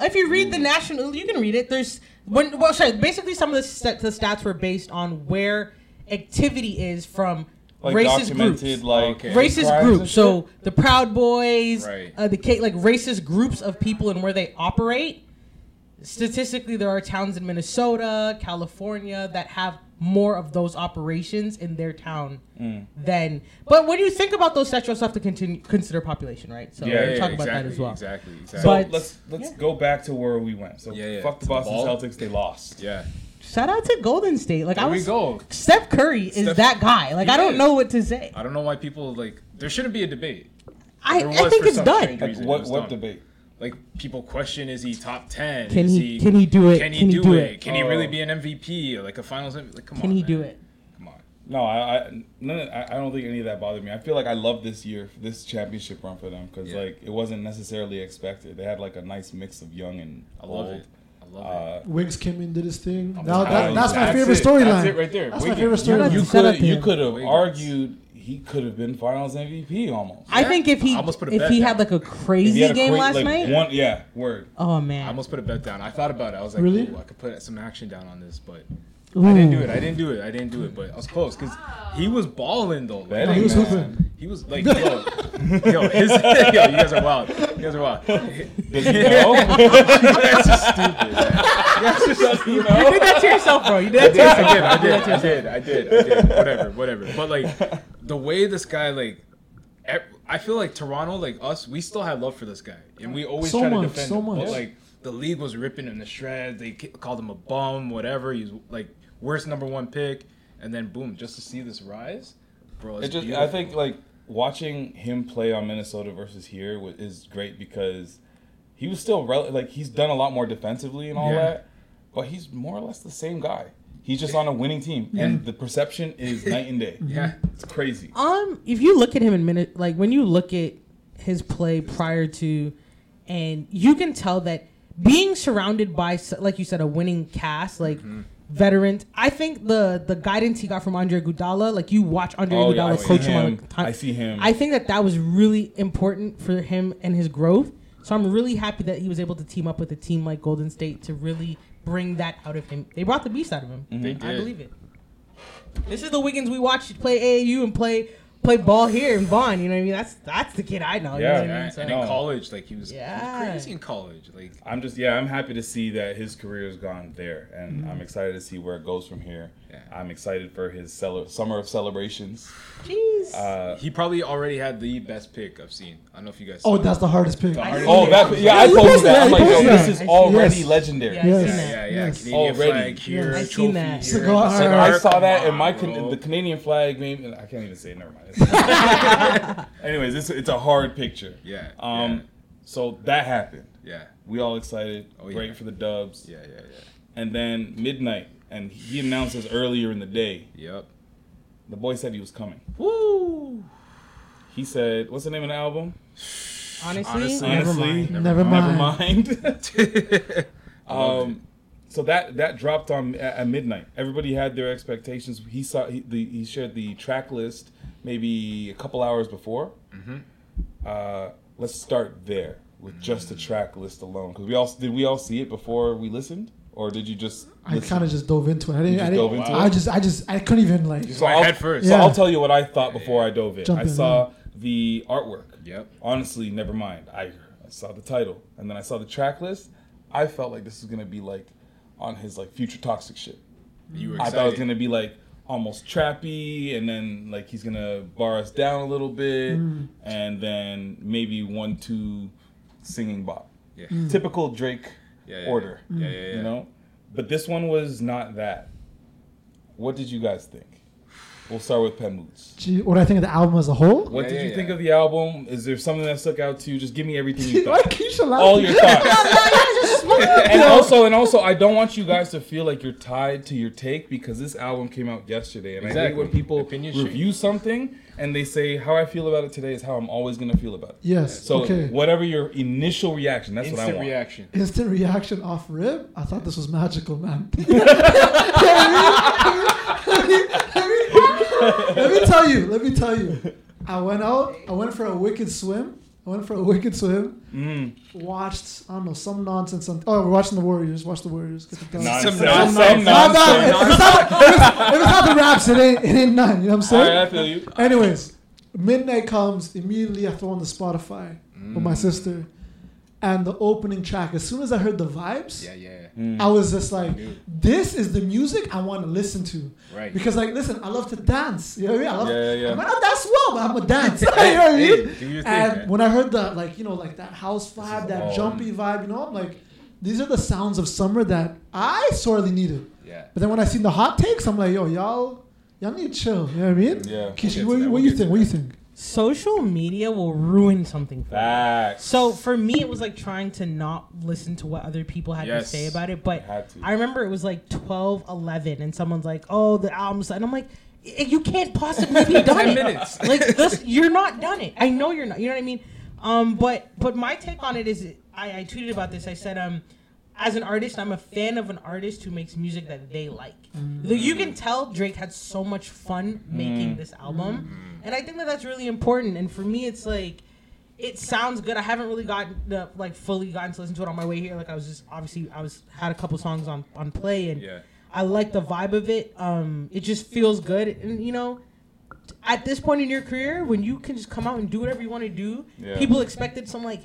If you read the national, you can read it. There's when well, sorry. Basically, some of the, st- the stats were based on where activity is from like racist groups, like okay. racist groups. So the Proud Boys, right. uh, the like racist groups of people and where they operate. Statistically, there are towns in Minnesota, California that have more of those operations in their town mm. than. But when you think about those stats, you also have to continue, consider population, right? So yeah, we're yeah, talking exactly, about that as well. Exactly, exactly. So but, let's let's yeah. go back to where we went. So yeah, yeah. fuck the Boston the Celtics, they lost. Yeah. Shout out to Golden State. Like there I was, we go. Steph Curry Steph, is that guy. Like I don't is. know what to say. I don't know why people like. There shouldn't be a debate. I I think it's done. Like, what what done. debate? Like, people question, is he top ten? Can he, he can he do it? Can he, can he do, do it? it? Can oh. he really be an M V P? Or like a finals M V P? Like, come can on, Can he man. do it? Come on. No, I, I, none, I don't think any of that bothered me. I feel like I love this year, this championship run for them. Because, yeah. like, it wasn't necessarily expected. They had, like, a nice mix of young and I love old. It. I love it. Uh, Wiggs came in, did his thing. Now, that, that's my that's favorite storyline. That's it right there. That's Wiggs. my favorite storyline. You, you, you could have argued... He could have been Finals M V P almost. I yeah. think if he if he down. had like a crazy a game cra- last like night. One, yeah, word. Oh man, I almost put a bet down. I thought about it. I was like, really? I could put some action down on this, but Ooh. I didn't do it. I didn't do it. I didn't do it. But I was close because he was balling though. Like, oh, he was hooping. He was like, yo, yo, his, yo, you guys are wild. You guys are wild. Did you know? That's just stupid. That's just you know. You did that to yourself, bro. You did that to yourself. I did. I did. I did. I did. I did. Whatever. Whatever. But like. The way this guy, like, I feel like Toronto, like us, we still had love for this guy. And we always so try much, to defend so him. Much. But, like, the league was ripping him to shreds. They called him a bum, whatever. He's, like, worst number one pick. And then, boom, just to see this rise, bro, it's it just, I think, like, watching him play on Minnesota versus here is great because he was still, rel- like, he's done a lot more defensively and all yeah. that. But he's more or less the same guy. He's just on a winning team, yeah. and the perception is night and day. Yeah, it's crazy. Um, if you look at him in minute, like when you look at his play prior to, and you can tell that being surrounded by, like you said, a winning cast, like mm-hmm. veterans. I think the the guidance he got from Andre Iguodala, like you watch Andre oh, Iguodala yeah, coach him. him on the time. I see him. I think that that was really important for him and his growth. So I'm really happy that he was able to team up with a team like Golden State to really bring that out of him. They brought the beast out of him. Mm-hmm. They did. I believe it. This is the weekends we watched play A A U and play play ball here in Vaughan. You know what I mean? That's that's the kid I know. You yeah, know what I mean? So, and in college, like he was, yeah. he was crazy in college. Like I'm just yeah, I'm happy to see that his career has gone there, and mm-hmm. I'm excited to see where it goes from here. Yeah. I'm excited for his cele- summer of celebrations. Jeez. Uh, he probably already had the best pick I've seen. I don't know if you guys. Saw oh, that's that. the hardest pick. The hardest oh, pick. that yeah, yeah I posted that. that. I'm like, yo, that. this is already yes. legendary. Yes. Yes. Yeah, yeah, yeah. Yes. Canadian already. flag here. Yes. I seen that. Here. Cigar. Cigar. I saw that in my con- the Canadian flag game. I can't even say it. Never mind. Anyways, it's it's a hard picture. Yeah. Um. Yeah. So that happened. Yeah. We all excited. Oh, yeah. Great for the Dubs. Yeah, yeah, yeah. And then midnight. And he announced this earlier in the day. Yep. The boy said he was coming. Woo! He said, what's the name of the album? Honestly? Honestly. Honestly. Never mind. Never mind. Never mind. um, so that, that dropped on at, at midnight. Everybody had their expectations. He saw he, the, he shared the track list maybe a couple hours before. Mm-hmm. Uh, let's start there with mm-hmm. just the track list alone. 'Cause we all, did we all see it before we listened? Or did you just? Listen? I kind of just dove into it. I didn't. Just I, didn't dove into wow. it? I just. I just. I couldn't even like. So I'll, head first. So yeah. I'll tell you what I thought before I dove in. Jump I in, saw yeah. the artwork. Yep. Honestly, never mind. I, I saw the title and then I saw the track list. I felt like this was gonna be like, on his like future toxic shit. You were excited. I thought it was gonna be like almost trappy, and then like he's gonna bar us down a little bit, mm. and then maybe one two, singing bop. Yeah. Mm. Typical Drake. Yeah, yeah, order, yeah, yeah, yeah, you know, but this one was not that. What did you guys think? We'll start with Pen Moods. Gee, what do I think of the album as a whole? What yeah, did yeah, you yeah. think of the album? Is there something that stuck out to you? Just give me everything you thought. All your thoughts. and also, and also, I don't want you guys to feel like you're tied to your take because this album came out yesterday, and exactly. I hate when people Opinion review sheet. something and they say how I feel about it today is how I'm always gonna feel about it. Yes. So okay. whatever your initial reaction, that's Instant what I want. Instant reaction. Instant reaction off rib. I thought this was magical, man. Let me tell you. Let me tell you. I went out. I went for a wicked swim. I went for a wicked swim. Mm. Watched, I don't know, some nonsense. On, oh, we're watching the Warriors. Watch the Warriors. Get the some nonsense. nonsense. Some nonsense. If it's not, if it's not the raps, it ain't, it ain't none. You know what I'm saying? All right, I feel you. Anyways, midnight comes. Immediately, I throw on the Spotify mm. with my sister. And the opening track, as soon as I heard the vibes, yeah, yeah. Mm. I was just like, this is the music I want to listen to. Right. Because, like, listen, I love to dance. You know what I mean? I love yeah, yeah, yeah. I might not dance well, but I'm a dance. You know what I mean? Hey, and thing, when I heard that, like, you know, like that house vibe, that long. jumpy vibe, you know, I'm like, these are the sounds of summer that I sorely needed. Yeah. But then when I seen the hot takes, I'm like, yo, y'all, y'all need to chill. You know what I mean? Yeah. Keisha, what, what, what you think? What do you think? Social media will ruin something for Facts. you. So for me, it was like trying to not listen to what other people had yes. to say about it. But I, I remember it was like twelve eleven and someone's like, oh, the album's... And I'm like, you can't possibly be done it. Minutes. Like, this, you're not done it. I know you're not. You know what I mean? Um, But but my take on it is, I, I tweeted about this. I said, um, as an artist, I'm a fan of an artist who makes music that they like. Mm. You can tell Drake had so much fun making mm. this album. Mm. And I think that that's really important. And for me, it's like, it sounds good. I haven't really gotten the, like fully gotten to listen to it on my way here. Like I was just, obviously I was had a couple songs on, on play and yeah. I like the vibe of it. Um, it just feels good. And you know, at this point in your career, when you can just come out and do whatever you want to do, yeah. people expected some like,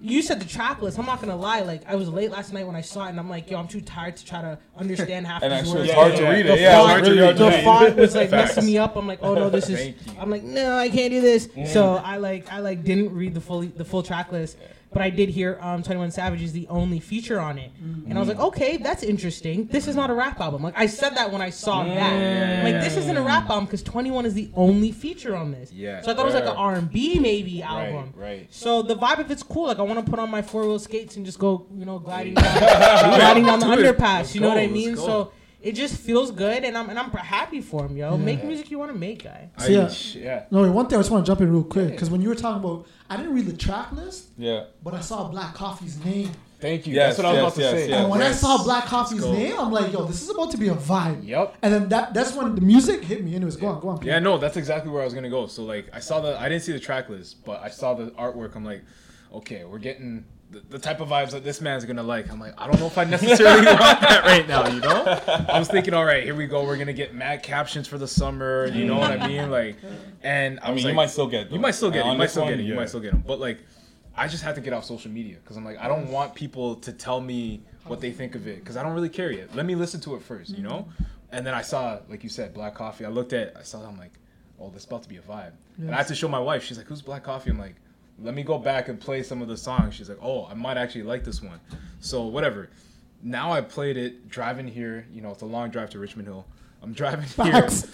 you said the track list. I'm not going to lie. Like, I was late last night when I saw it, and I'm like, yo, I'm too tired to try to understand half these words. It's hard to read it. Yeah, hard to read it. The font was, like, messing me up. I'm like, oh, no, this is... I'm like, no, I can't do this. Mm. So I, like, I like didn't read the full, the full track list, but I did hear um, twenty-one Savage is the only feature on it. Mm. And I was like, okay, that's interesting. This is not a rap album. Like, I said that when I saw mm. that. I'm like, this isn't a rap album because twenty-one is the only feature on this. Yeah. So I thought right. it was, like, an R and B maybe album. Right, right. So the vibe of it's cool. Like, I want to put on my four-wheel skates and just go, you know, gliding down, gliding down the underpass. Let's you know go, what I mean? So it just feels good, and I'm and I'm happy for him, yo. Yeah. Make music you want to make, guy. So, yeah. yeah. No, one thing I just want to jump in real quick, because when you were talking about, I didn't read the track list, yeah, but I saw Black Coffee's name. Thank you. Yes, that's what yes, I was about yes, to yes, say. Yes, and when yes. I saw Black Coffee's name, I'm like, yo, this is about to be a vibe. Yep. And then that that's when the music hit me. Anyways, go yeah. on, go on. Please. Yeah, no, that's exactly where I was going to go. So, like, I saw the, I didn't see the track list, but I saw the artwork. I'm like, okay, we're getting the, the type of vibes that this man's gonna like. I'm like, I don't know if I necessarily want that right now, you know? I was thinking, all right, here we go. We're gonna get mad captions for the summer. You know what I mean? Like, and I, I was mean, like, you might still get them. You might still get it. You might still get it. You might still get them. But like, I just had to get off social media because I'm like, I don't want people to tell me what they think of it because I don't really care yet. Let me listen to it first, you know? And then I saw, like you said, Black Coffee. I looked at it. I saw it. I'm like, oh, this is about to be a vibe. Yes. And I had to show my wife. She's like, who's Black Coffee? I'm like, let me go back and play some of the songs. She's like, oh, I might actually like this one. So whatever. Now I played it driving here. You know, it's a long drive to Richmond Hill. I'm driving Fox.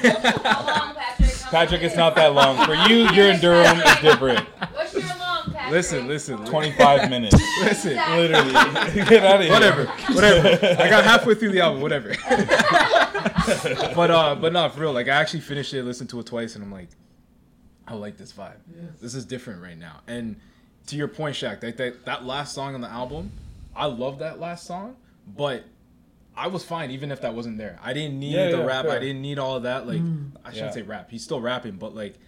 Here. How long, Patrick? How Patrick, long it's not that long. For you, you're in Durham. It's different. What's your long, Patrick? Listen, listen. twenty-five minutes. Listen. Literally. Get out of here. Whatever. Whatever. I got halfway through the album. Whatever. but, uh, but no, for real. Like, I actually finished it, listened to it twice, and I'm like, I like this vibe. Yes. This is different right now. And to your point, Shaq, that, that, that last song on the album, I love that last song, but I was fine even if that wasn't there. I didn't need yeah, the yeah, rap. Fair. I didn't need all of that. Like, mm. I shouldn't yeah. say rap. He's still rapping, but like,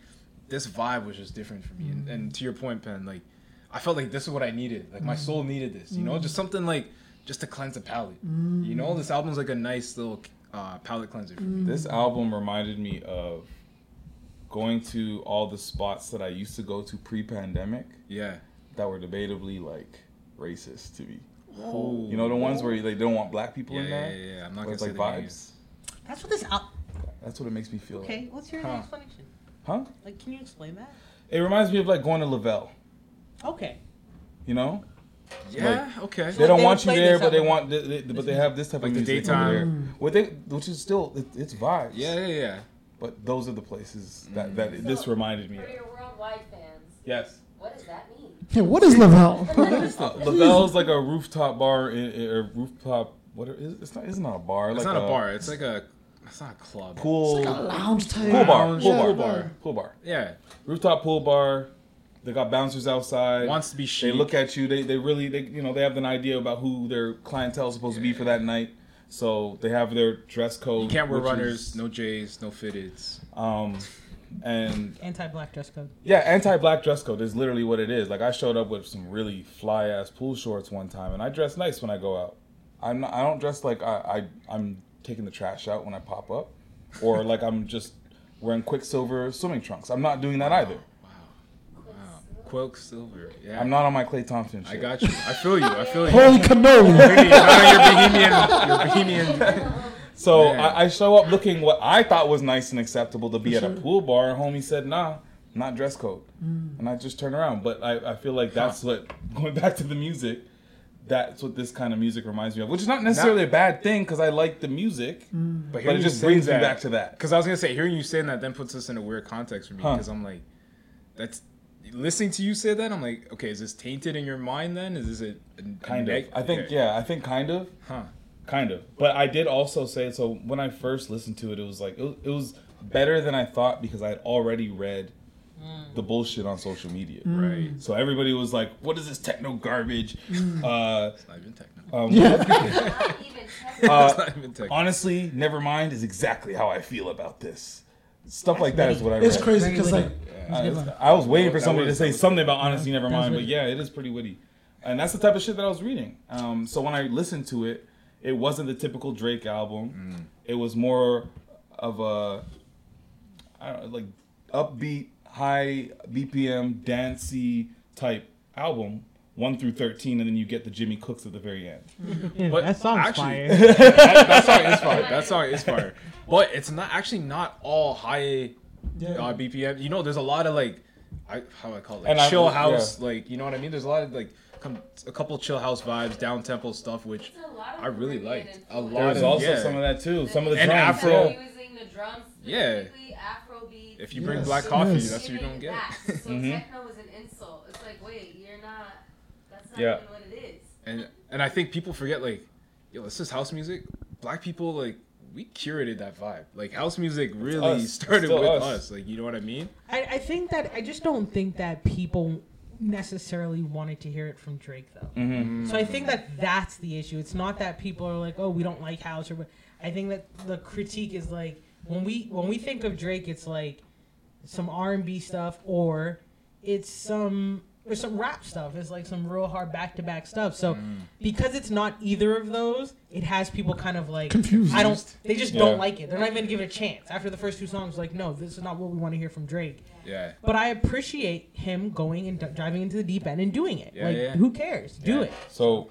this vibe was just different for me. Mm. And, and to your point, Pen, like, I felt like this is what I needed. Like, mm. my soul needed this, you mm. know? Just something like, just to cleanse the palate. Mm. You know, this album's like a nice little uh, palate cleanser for mm. me. This album reminded me of going to all the spots that I used to go to pre-pandemic, yeah, that were debatably like racist to me. Oh, you know the ones where they don't want black people yeah, in there. Yeah, yeah, yeah. I'm not gonna say like vibes. That's what this. Al- That's what it makes me feel. Okay, like. What's your huh. explanation? Huh? Like, can you explain that? It reminds me of like going to Lavelle. Okay. You know. Yeah. Like, okay. They don't they want you there, but they want. They, they, but they have this type like of music the daytime. Over there. They, which is still it, it's vibes. Yeah, yeah, yeah. But those are the places that, that so, this reminded me of. For your worldwide fans. Yes. What does that mean? Yeah, what is Lavelle? uh, Lavelle's like a rooftop bar, or rooftop, what are, it's not, it's not a bar. It's like not a, a bar. It's like a, it's not a club. Pool. It's like a lounge type. Pool bar. Pool, yeah, bar. Pool bar. Pool bar. Yeah. Rooftop pool bar. They got bouncers outside. Wants to be chic. They look at you. They, they really, they you know, they have an idea about who their clientele is supposed yeah. to be for that night. So they have their dress code. You can't wear runners, is, no J's, no fitteds. Um, and anti-black dress code. Yeah, anti-black dress code is literally what it is. Like, I showed up with some really fly-ass pool shorts one time, and I dress nice when I go out. I'm not, I don't dress like I, I, I'm taking the trash out when I pop up, or like I'm just wearing Quiksilver swimming trunks. I'm not doing that either. Quiksilver. Yeah. I'm not on my Clay Thompson shit. I got you. I feel you. I feel you. Holy cannoli. You're Bohemian. You're Bohemian. So I, I show up looking what I thought was nice and acceptable to be at a pool bar. And homie said, nah, not dress code. Mm. And I just turn around. But I, I feel like that's huh. what, going back to the music, that's what this kind of music reminds me of. Which is not necessarily not, a bad thing because I like the music. Mm. But, but it just brings that, me back to that. Because I was going to say, hearing you saying that then puts us in a weird context for me. Because huh. I'm like, that's... Listening to you say that, I'm like, okay, is this tainted in your mind then? Is this a, a kind of? I think, okay. yeah, I think kind of. Huh. Kind of. But I did also say, so when I first listened to it, it was like, it, it was better than I thought because I had already read mm. the bullshit on social media. Mm. Right. So everybody was like, what is this techno garbage? Mm. Uh, it's not even techno. Um, yeah. It's not even techno. Uh, it's not even techno. Honestly, Nevermind is exactly how I feel about this. Stuff that's like that is what I read. It's crazy because like yeah. I, I was waiting for somebody to say something about Honestly yeah, Nevermind, but yeah, it is pretty witty, and that's the type of shit that I was reading. Um, so when I listened to it, it wasn't the typical Drake album. Mm. It was more of a I don't know, like upbeat, high B P M, dancey type album. One through thirteen, and then you get the Jimmy Cooks at the very end. Yeah, but that song's actually, fire. that, that song is fire. That song is fire. But it's not actually not all high yeah. uh, B P M. You know, there's a lot of like, I, how do I call it, like, chill I, house. Yeah. Like, you know what I mean? There's a lot of like, com- a couple chill house vibes, down tempo stuff, which I really liked. A lot. There's of, also yeah. some of that too. Some of the and drums. Afro. Yeah. Using the drums yeah. Afrobeat. If you bring yes. Black Coffee, yes. that's what you're gonna get. So mm-hmm. techno was an insult. It's like, wait, you're not. That's yeah. not even what it is. And and I think people forget, like, yo, this is house music. Black people, like, we curated that vibe. Like, house music really started with us. us. Like, you know what I mean? I, I think that, I just don't think that people necessarily wanted to hear it from Drake, though. Mm-hmm. So I think that that's the issue. It's not that people are like, oh, we don't like house. Or I think that the critique is, like, when we when we think of Drake, it's, like, some R and B stuff or it's some or some rap stuff. It's like some real hard back-to-back stuff. So mm. because it's not either of those, it has people kind of like confused. I don't. They just yeah. don't like it. They're not even gonna give it a chance after the first two songs. Like, no, this is not what we want to hear from Drake. Yeah. But I appreciate him going and d- diving into the deep end and doing it. Yeah, like, yeah. who cares? Do yeah. it. So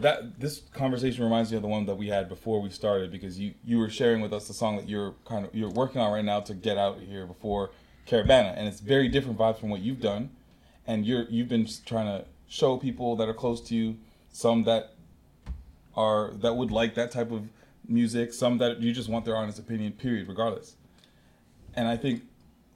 that this conversation reminds me of the one that we had before we started, because you you were sharing with us the song that you're kind of you're working on right now to get out here before Caravana, and it's very different vibes from what you've done. And you're, you've been trying to show people that are close to you, some that are that would like that type of music, some that you just want their honest opinion, period, regardless. And I think,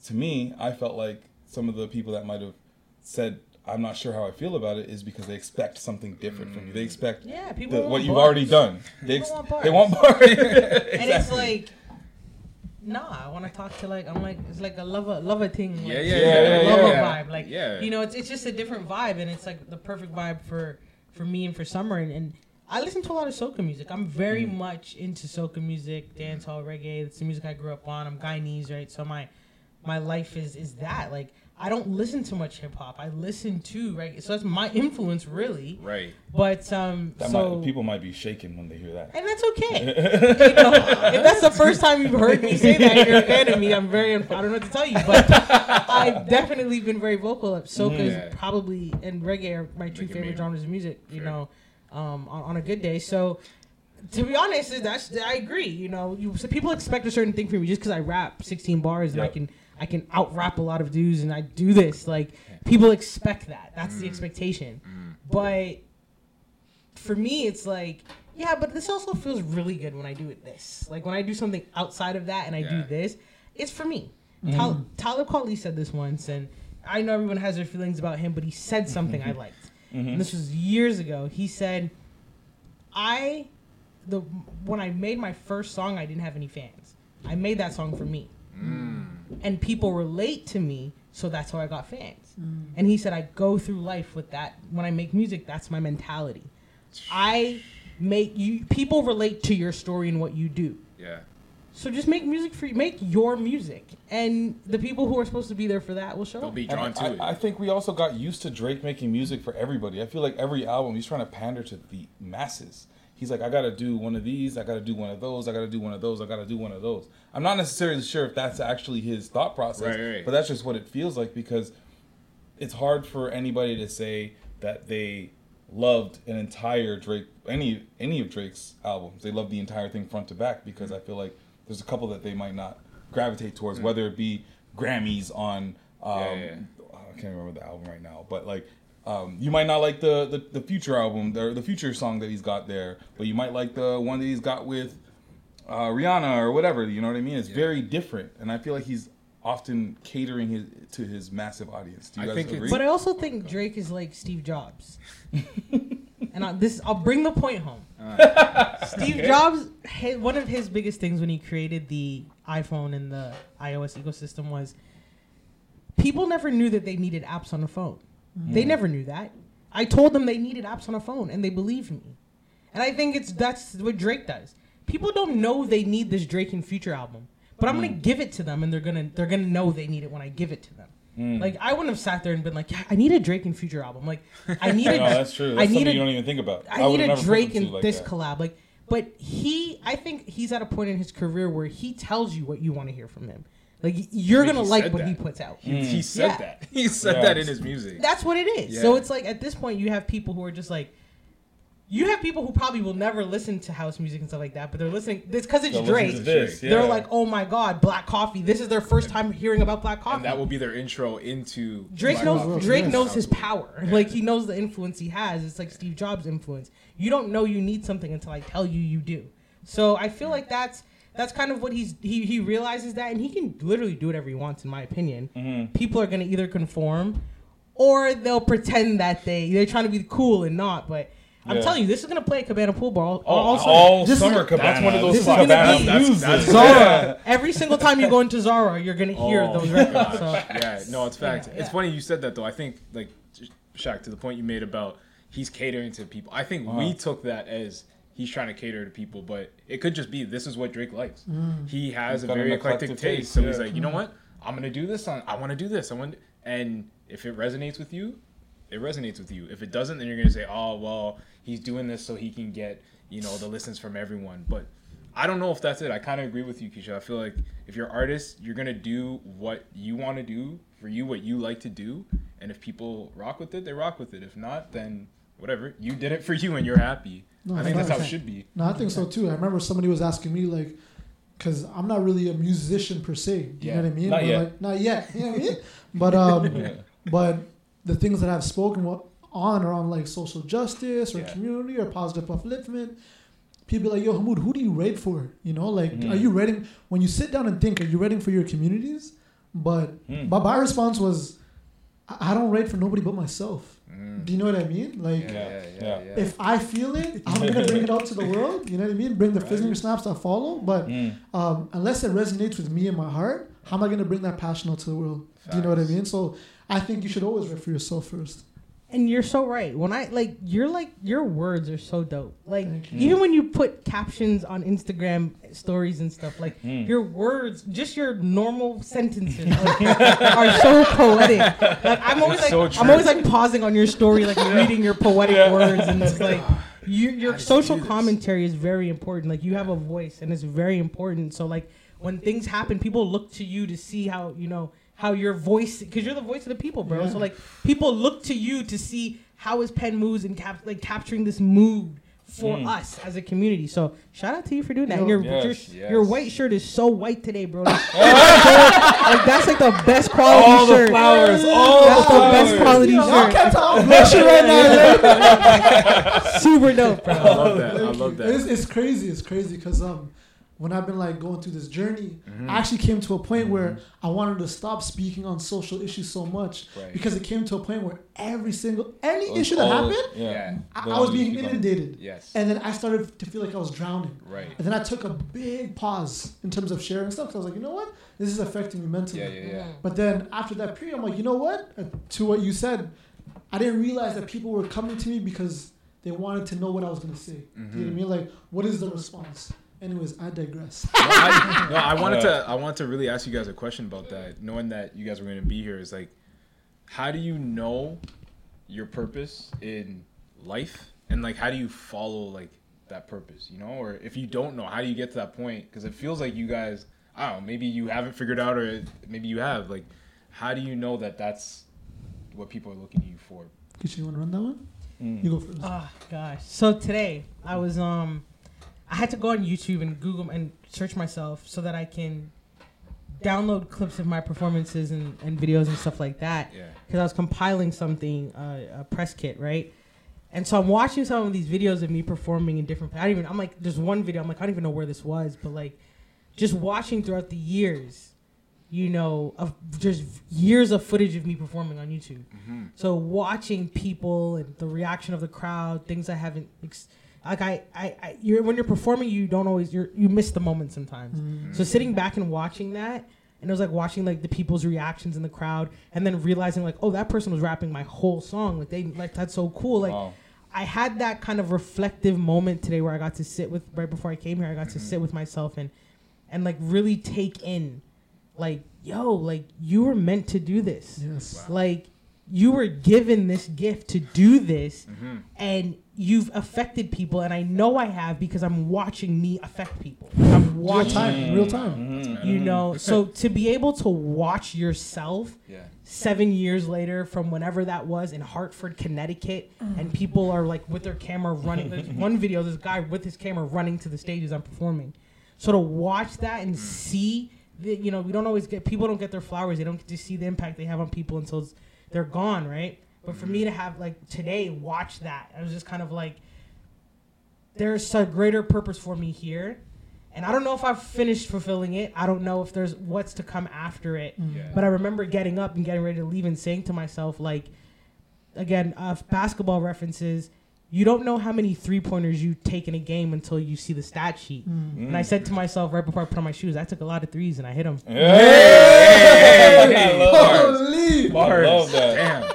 to me, I felt like some of the people that might have said, I'm not sure how I feel about it, is because they expect something different from you. They expect yeah, people the, what you've bars. already done. They, ex- want bars. they want bars. Exactly. And it's like... Nah, I want to talk to like I'm like it's like a lover lover thing. Like, yeah, yeah, yeah, like yeah, lover yeah. vibe. Like yeah. you know, it's it's just a different vibe, and it's like the perfect vibe for, for me and for summer. And, and I listen to a lot of soca music. I'm very mm. much into soca music, dancehall, reggae. It's the music I grew up on. I'm Guyanese, right? So my my life is, is that. Like I don't listen to much hip hop. I listen to reggae, so that's my influence, really. Right. But um, that so might, people might be shaking when they hear that, and that's okay. You know, if that's the first time you've heard me say that, you're a fan of me. I'm very, unf- I don't know what to tell you, but I've definitely been very vocal. Soca is yeah. probably and reggae are my two favorite genres of music. You sure. know, um, on, on a good day. So, to be honest, that's I agree. You know, you, so people expect a certain thing from me just because I rap sixteen bars yep. and I can. I can out-rap a lot of dudes, and I do this. Like, people expect that. That's mm. the expectation. Mm. But for me, it's like, yeah, but this also feels really good when I do it this. Like, when I do something outside of that and I yeah. do this, it's for me. Mm. Tal- Talib Kweli said this once, and I know everyone has their feelings about him, but he said something I liked. Mm-hmm. And this was years ago. He said, I, the when I made my first song, I didn't have any fans. I made that song for me. Mm. And people relate to me, so that's how I got fans. Mm. And he said, I go through life with that. When I make music, that's my mentality. I make you people relate to your story and what you do. Yeah. So just make music for you. Make your music, and the people who are supposed to be there for that will show up. They'll be drawn I, to I, it. I think we also got used to Drake making music for everybody. I feel like every album he's trying to pander to the masses. He's like, I got to do one of these. I got to do one of those. I got to do one of those. I got to do one of those. I'm not necessarily sure if that's actually his thought process, right, right. but that's just what it feels like, because it's hard for anybody to say that they loved an entire Drake, any any of Drake's albums. They love the entire thing front to back, because mm-hmm. I feel like there's a couple that they might not gravitate towards, mm-hmm. whether it be Grammys on, um, yeah, yeah, yeah. I can't remember the album right now, but like, Um, you might not like the, the, the future album, the, the future song that he's got there, but you might like the one that he's got with uh, Rihanna or whatever. You know what I mean? It's yeah. very different, and I feel like he's often catering his, to his massive audience. Do you I guys think agree? But I also think Drake is like Steve Jobs, and I, this I'll bring the point home. Right. Steve okay. Jobs, his, one of his biggest things when he created the iPhone and the iOS ecosystem was people never knew that they needed apps on the phone. They mm. never knew that. I told them they needed apps on a phone, and they believed me. And I think it's that's what Drake does. People don't know they need this Drake and Future album, but I'm mm. gonna give it to them, and they're gonna they're gonna know they need it when I give it to them. Mm. Like, I wouldn't have sat there and been like, yeah, I need a Drake and Future album. Like, I need a. No, that's true. That's I need a, you don't even think about. I, I need a Drake and like this that. collab. Like, but he, I think he's at a point in his career where he tells you what you want to hear from him. Like, you're going to like what that. he puts out. He, mm. he said yeah. that. He said yeah. that in his music. That's what it is. Yeah. So it's like, at this point, you have people who are just like, you have people who probably will never listen to house music and stuff like that, but they're listening. It's because it's they'll Drake. This, yeah. They're like, oh my God, Black Coffee. This is their first time hearing about Black Coffee. And that will be their intro into Drake Black knows Coffee. Drake yes. knows his power. Yeah. Like, he knows the influence he has. It's like Steve Jobs' influence. You don't know you need something until I tell you you do. So I feel like that's, That's kind of what he's he he realizes that, and he can literally do whatever he wants, in my opinion. Mm-hmm. People are gonna either conform, or they'll pretend that they they're trying to be cool and not. But I'm yeah. telling you, this is gonna play at Cabana Pool Ball all, all, all summer. All this summer, is, Cabana. That's one of those. This spots. Is gonna be that's, that's, Zara. Every single time you go into Zara, you're gonna hear oh, those records. So. Yeah, no, it's fact. Yeah, yeah. It's funny you said that though. I think like Shaq, to the point you made about he's catering to people. I think uh-huh. we took that as. He's trying to cater to people, but it could just be this is what Drake likes. Mm. He has he's a very eclectic, eclectic taste, taste. So yeah. he's like, you know what? I'm gonna do this. On, I want to do this. I want, and if it resonates with you, it resonates with you. If it doesn't, then you're going to say, oh, well, he's doing this so he can get, you know, the listens from everyone. But I don't know if that's it. I kind of agree with you, Keisha. I feel like if you're an artist, you're going to do what you want to do, for you, what you like to do. And if people rock with it, they rock with it. If not, then whatever. You did it for you and you're happy. No, I think that's how it should be. No, I think so too. I remember somebody was asking me, like, because I'm not really a musician per se. You yeah. know what I mean? Not but yet. Like, not yet. You know what I mean? But, um, yeah. but the things that I've spoken on are on, like, social justice or yeah. community or positive upliftment. People be like, yo, Hamoud, who do you write for? You know, like, mm. are you writing? When you sit down and think, are you writing for your communities? But mm. my, my response was, I don't write for nobody but myself. Mm. Do you know what I mean? Like, yeah, yeah, yeah. if I feel it, I'm going to bring it out to the world. You know what I mean? Bring the right. finger snaps that follow. But mm. um, unless it resonates with me in my heart, how am I going to bring that passion out to the world? Facts. Do you know what I mean? So I think you should always write for yourself first. And you're so right. When I, like, you're like, your words are so dope. Like, mm. even when you put captions on Instagram stories and stuff, like, mm. your words, just your normal sentences like, are so poetic. Like, I'm always it's like, so I'm always like pausing on your story, like yeah. reading your poetic yeah. words. And it's like, you, your social commentary is very important. Like, you have a voice and it's very important. So, like, when things happen, people look to you to see how, you know, how your voice, because you're the voice of the people, bro. Yeah. So, like, people look to you to see how is Pen Moods and cap- like capturing this mood for mm. us as a community. So, shout out to you for doing that. Yo, and your, yes, your, yes. your white shirt is so white today, bro. Like, like that's like the best quality all shirt. All the flowers, all that's the flowers. That's the best quality Yo, shirt. I'm right now. Super dope, bro. I love that. Thank I love you. that. It's, it's crazy. It's crazy because um. when I've been like going through this journey, mm-hmm. I actually came to a point mm-hmm. where I wanted to stop speaking on social issues so much right. because it came to a point where every single, any well, issue that happened, the, yeah. I, I was being inundated. Yes. And then I started to feel like I was drowning. Right. And then I took a big pause in terms of sharing stuff. Cause I was like, you know what? This is affecting me mentally. Yeah, yeah, yeah. But then after that period, I'm like, you know what? To what you said, I didn't realize that people were coming to me because they wanted to know what I was going to say. Mm-hmm. You know what I mean? Like, what is the response? Anyways, I digress. no, I, no, I wanted to. I wanted to really ask you guys a question about that. Knowing that you guys were going to be here, is like, how do you know your purpose in life, and like, how do you follow like that purpose? You know, or if you don't know, how do you get to that point? Because it feels like you guys, I don't know, maybe you haven't figured out, or maybe you have. Like, how do you know that that's what people are looking to you for? Kisha, you want to run that one? Mm. You go first. Ah, oh, gosh. So today I was um. I had to go on YouTube and Google and search myself so that I can download clips of my performances and, and videos and stuff like that. Yeah. Because I was compiling something, uh, a press kit, right? And so I'm watching some of these videos of me performing in different. I don't even. I'm like, there's one video. I'm like, I don't even know where this was, but like, just watching throughout the years, you know, of just years of footage of me performing on YouTube. Mm-hmm. So watching people and the reaction of the crowd, things I haven't. Ex- Like I, I, I you're, when you're performing, you don't always, you you miss the moment sometimes. Mm-hmm. So sitting back and watching that, and it was like watching like the people's reactions in the crowd, and then realizing like, oh, that person was rapping my whole song. Like they, like that's so cool. Like wow. I had that kind of reflective moment today where I got to sit with, right before I came here, I got mm-hmm. to sit with myself and, and like really take in, like, yo, like you were meant to do this. Yes. Wow. Like you were given this gift to do this, mm-hmm. and you've affected people, and I know I have because I'm watching me affect people. I'm watching real time, real time. Mm-hmm. You know, so to be able to watch yourself yeah. seven years later from whenever that was in Hartford, Connecticut, mm. and people are like with their camera running. There's one video, this guy with his camera running to the stage as I'm performing. So to watch that and see that, you know, we don't always get, people don't get their flowers. They don't get to see the impact they have on people until it's, they're gone, right? But for me to have, like, today, watch that, I was just kind of like, there's a greater purpose for me here. And I don't know if I've finished fulfilling it. I don't know if there's what's to come after it. Yeah. But I remember getting up and getting ready to leave and saying to myself, like, again, uh, basketball references, you don't know how many three-pointers you take in a game until you see the stat sheet. Mm. And I said to myself right before I put on my shoes, I took a lot of threes and I hit them. Hey! Hey! Hey! I love bars. Holy! Bars. I love that. Damn.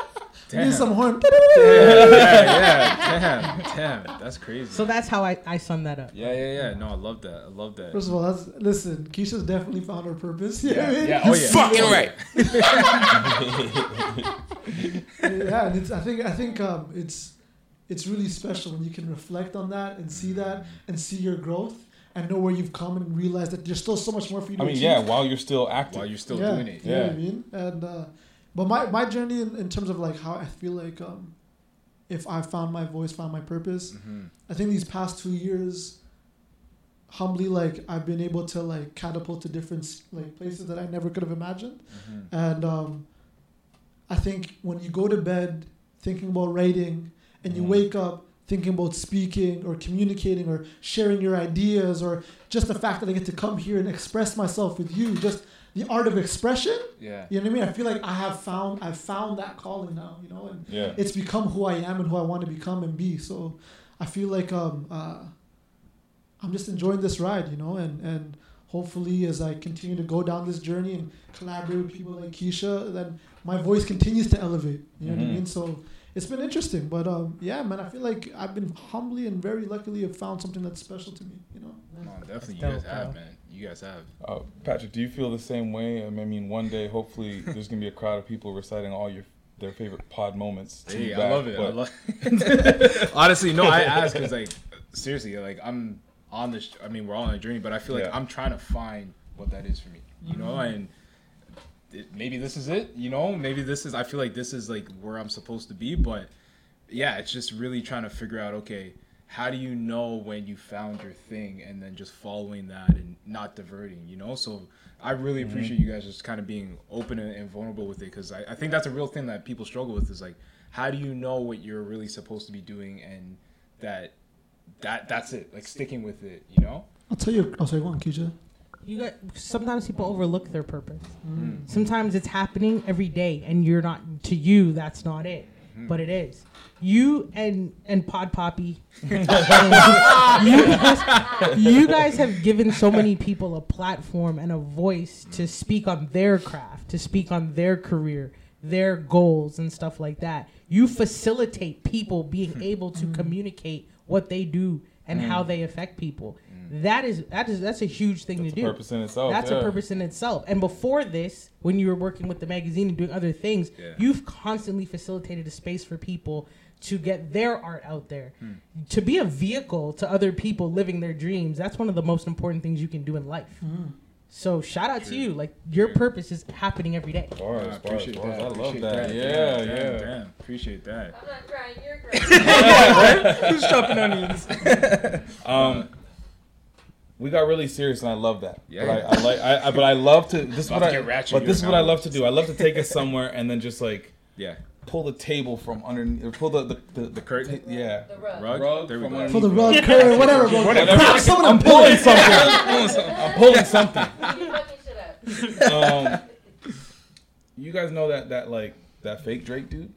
Damn. He did some horn. Yeah, yeah, damn, damn. That's crazy. So that's how I, I summed that up. Yeah, yeah, yeah. No, I love that. I love that. First of all, that's, listen, Keisha's definitely found her purpose. You yeah, yeah. Oh, yeah. Fucking right. yeah, and it's, I think I think um, it's it's really special when you can reflect on that and see that and see your growth. And know where you've come and realize that there's still so much more for you to I mean, achieve. Yeah, while you're still active. While you're still yeah, doing it. Yeah. You know what I mean? And, uh, but my, my journey in, in terms of, like, how I feel like um, if I found my voice, found my purpose, mm-hmm. I think these past two years, humbly, like, I've been able to, like, catapult to different, like, places that I never could have imagined. Mm-hmm. And um, I think when you go to bed thinking about writing and mm-hmm. you wake up, thinking about speaking or communicating or sharing your ideas or just the fact that I get to come here and express myself with you, just the art of expression. Yeah. You know what I mean? I feel like I have found I've found that calling now, you know, and yeah. it's become who I am and who I want to become and be. So I feel like um uh I'm just enjoying this ride, you know, and, and hopefully as I continue to go down this journey and collaborate with people like Keisha, then my voice continues to elevate. You know mm-hmm. what I mean? So it's been interesting, but um, yeah, man, I feel like I've been humbly and very luckily have found something that's special to me, you know? Oh, definitely, you guys have, man. You guys have. Uh, Patrick, do you feel the same way? I mean, one day, hopefully, there's going to be a crowd of people reciting all your their favorite pod moments. Hey, I back, love it. I love it. Honestly, no, I ask because, like, seriously, like, I'm on this, I mean, we're all on a journey, but I feel like yeah. I'm trying to find what that is for me, you mm-hmm. know? And It, maybe this is it, you know, maybe this is, I feel like this is like where I'm supposed to be, but yeah, it's just really trying to figure out, okay, how do you know when you found your thing and then just following that and not diverting, you know? So I really mm-hmm. appreciate you guys just kind of being open and, and vulnerable with it. Cause I, I think that's a real thing that people struggle with is like, how do you know what you're really supposed to be doing? And that, that that's it, like sticking with it, you know? I'll tell you, I'll say one, Keisha. You got. Sometimes people overlook their purpose. Mm. Sometimes it's happening every day, and you're not to you. That's not it, mm. but it is. You and and Pod Poppy. and you, guys, you guys have given so many people a platform and a voice to speak on their craft, to speak on their career, their goals, and stuff like that. You facilitate people being able to mm. communicate what they do and mm. how they affect people. That is that is that's a huge thing that's to do. That's a purpose in itself. That's yeah. a purpose in itself. And before this, when you were working with the magazine and doing other things, yeah. you've constantly facilitated a space for people to get their art out there, hmm. to be a vehicle to other people living their dreams. That's one of the most important things you can do in life. Mm. So shout out True. to you. Like your purpose is happening every day. Bars, yeah, I appreciate bars, that. Bars. I appreciate love that. that. Yeah, yeah. yeah. Damn, damn. Appreciate that. I'm not crying. You're crying. yeah, right? Who's chopping onions? um. We got really serious, and I love that. Yeah, but I, I like. I, I but I love to. This is what I. But this is what I love to do. I love to take us somewhere and then just like. Yeah. Pull the table from underneath. Or pull the the the, the curtain. The, yeah. The rug. rug, rug there we go. Pull the rug curtain. Whatever. whatever. whatever. Someone I'm pulling something. I'm pulling something. um, you guys know that that like that fake Drake dude.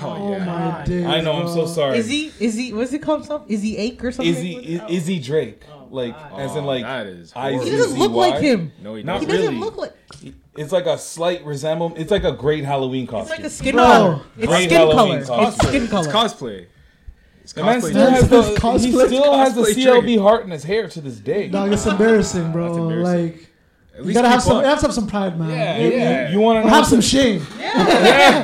Oh, oh yeah. my days, I know. Bro. I'm so sorry. Is he? Is he? What's it called? Something? Is he Ake or something? Is he? Is, is he Drake? Oh, like God. As in like that is I Z Z Y. He doesn't look like him. No, he doesn't. He doesn't really. look like. It's like a slight resemblance. It's like a great Halloween costume. It's like a skin bro. color. It's great skin Halloween color. It's skin color. It's cosplay. It's the man still has the cosplay, he still has the C L B heart in his hair to this day. Dog, it's embarrassing, bro. It's embarrassing. Like. At you gotta have some, have some. some pride, man. Yeah, yeah. yeah. You want to have some shame. Yeah,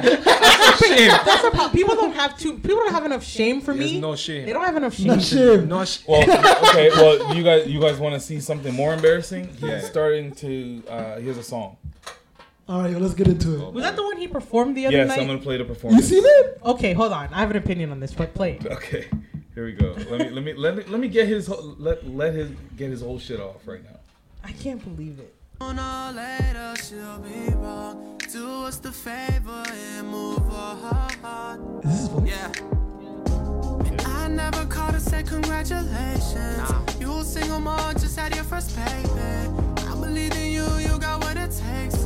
that's shame. That's a, people don't have to. People don't have enough shame for There's me. No shame. They don't have enough shame. No shame. No shame. Well, okay. Well, you guys, you guys want to see something more embarrassing? He's yeah. starting to. Uh, here's a song. All right, let's get into it. Was that the one he performed the other yes, night? Yes, I'm gonna play the performance. You see that? Okay, hold on. I have an opinion on this, but play it. Okay, here we go. Let me, let me, let me, let me get his, let, let his get his whole shit off right now. I can't believe it. Sooner later she'll be wrong. Do us the favor and move on. Yeah. I never called to say congratulations. You single mom just had your first payment. I believe in you, you got what it takes.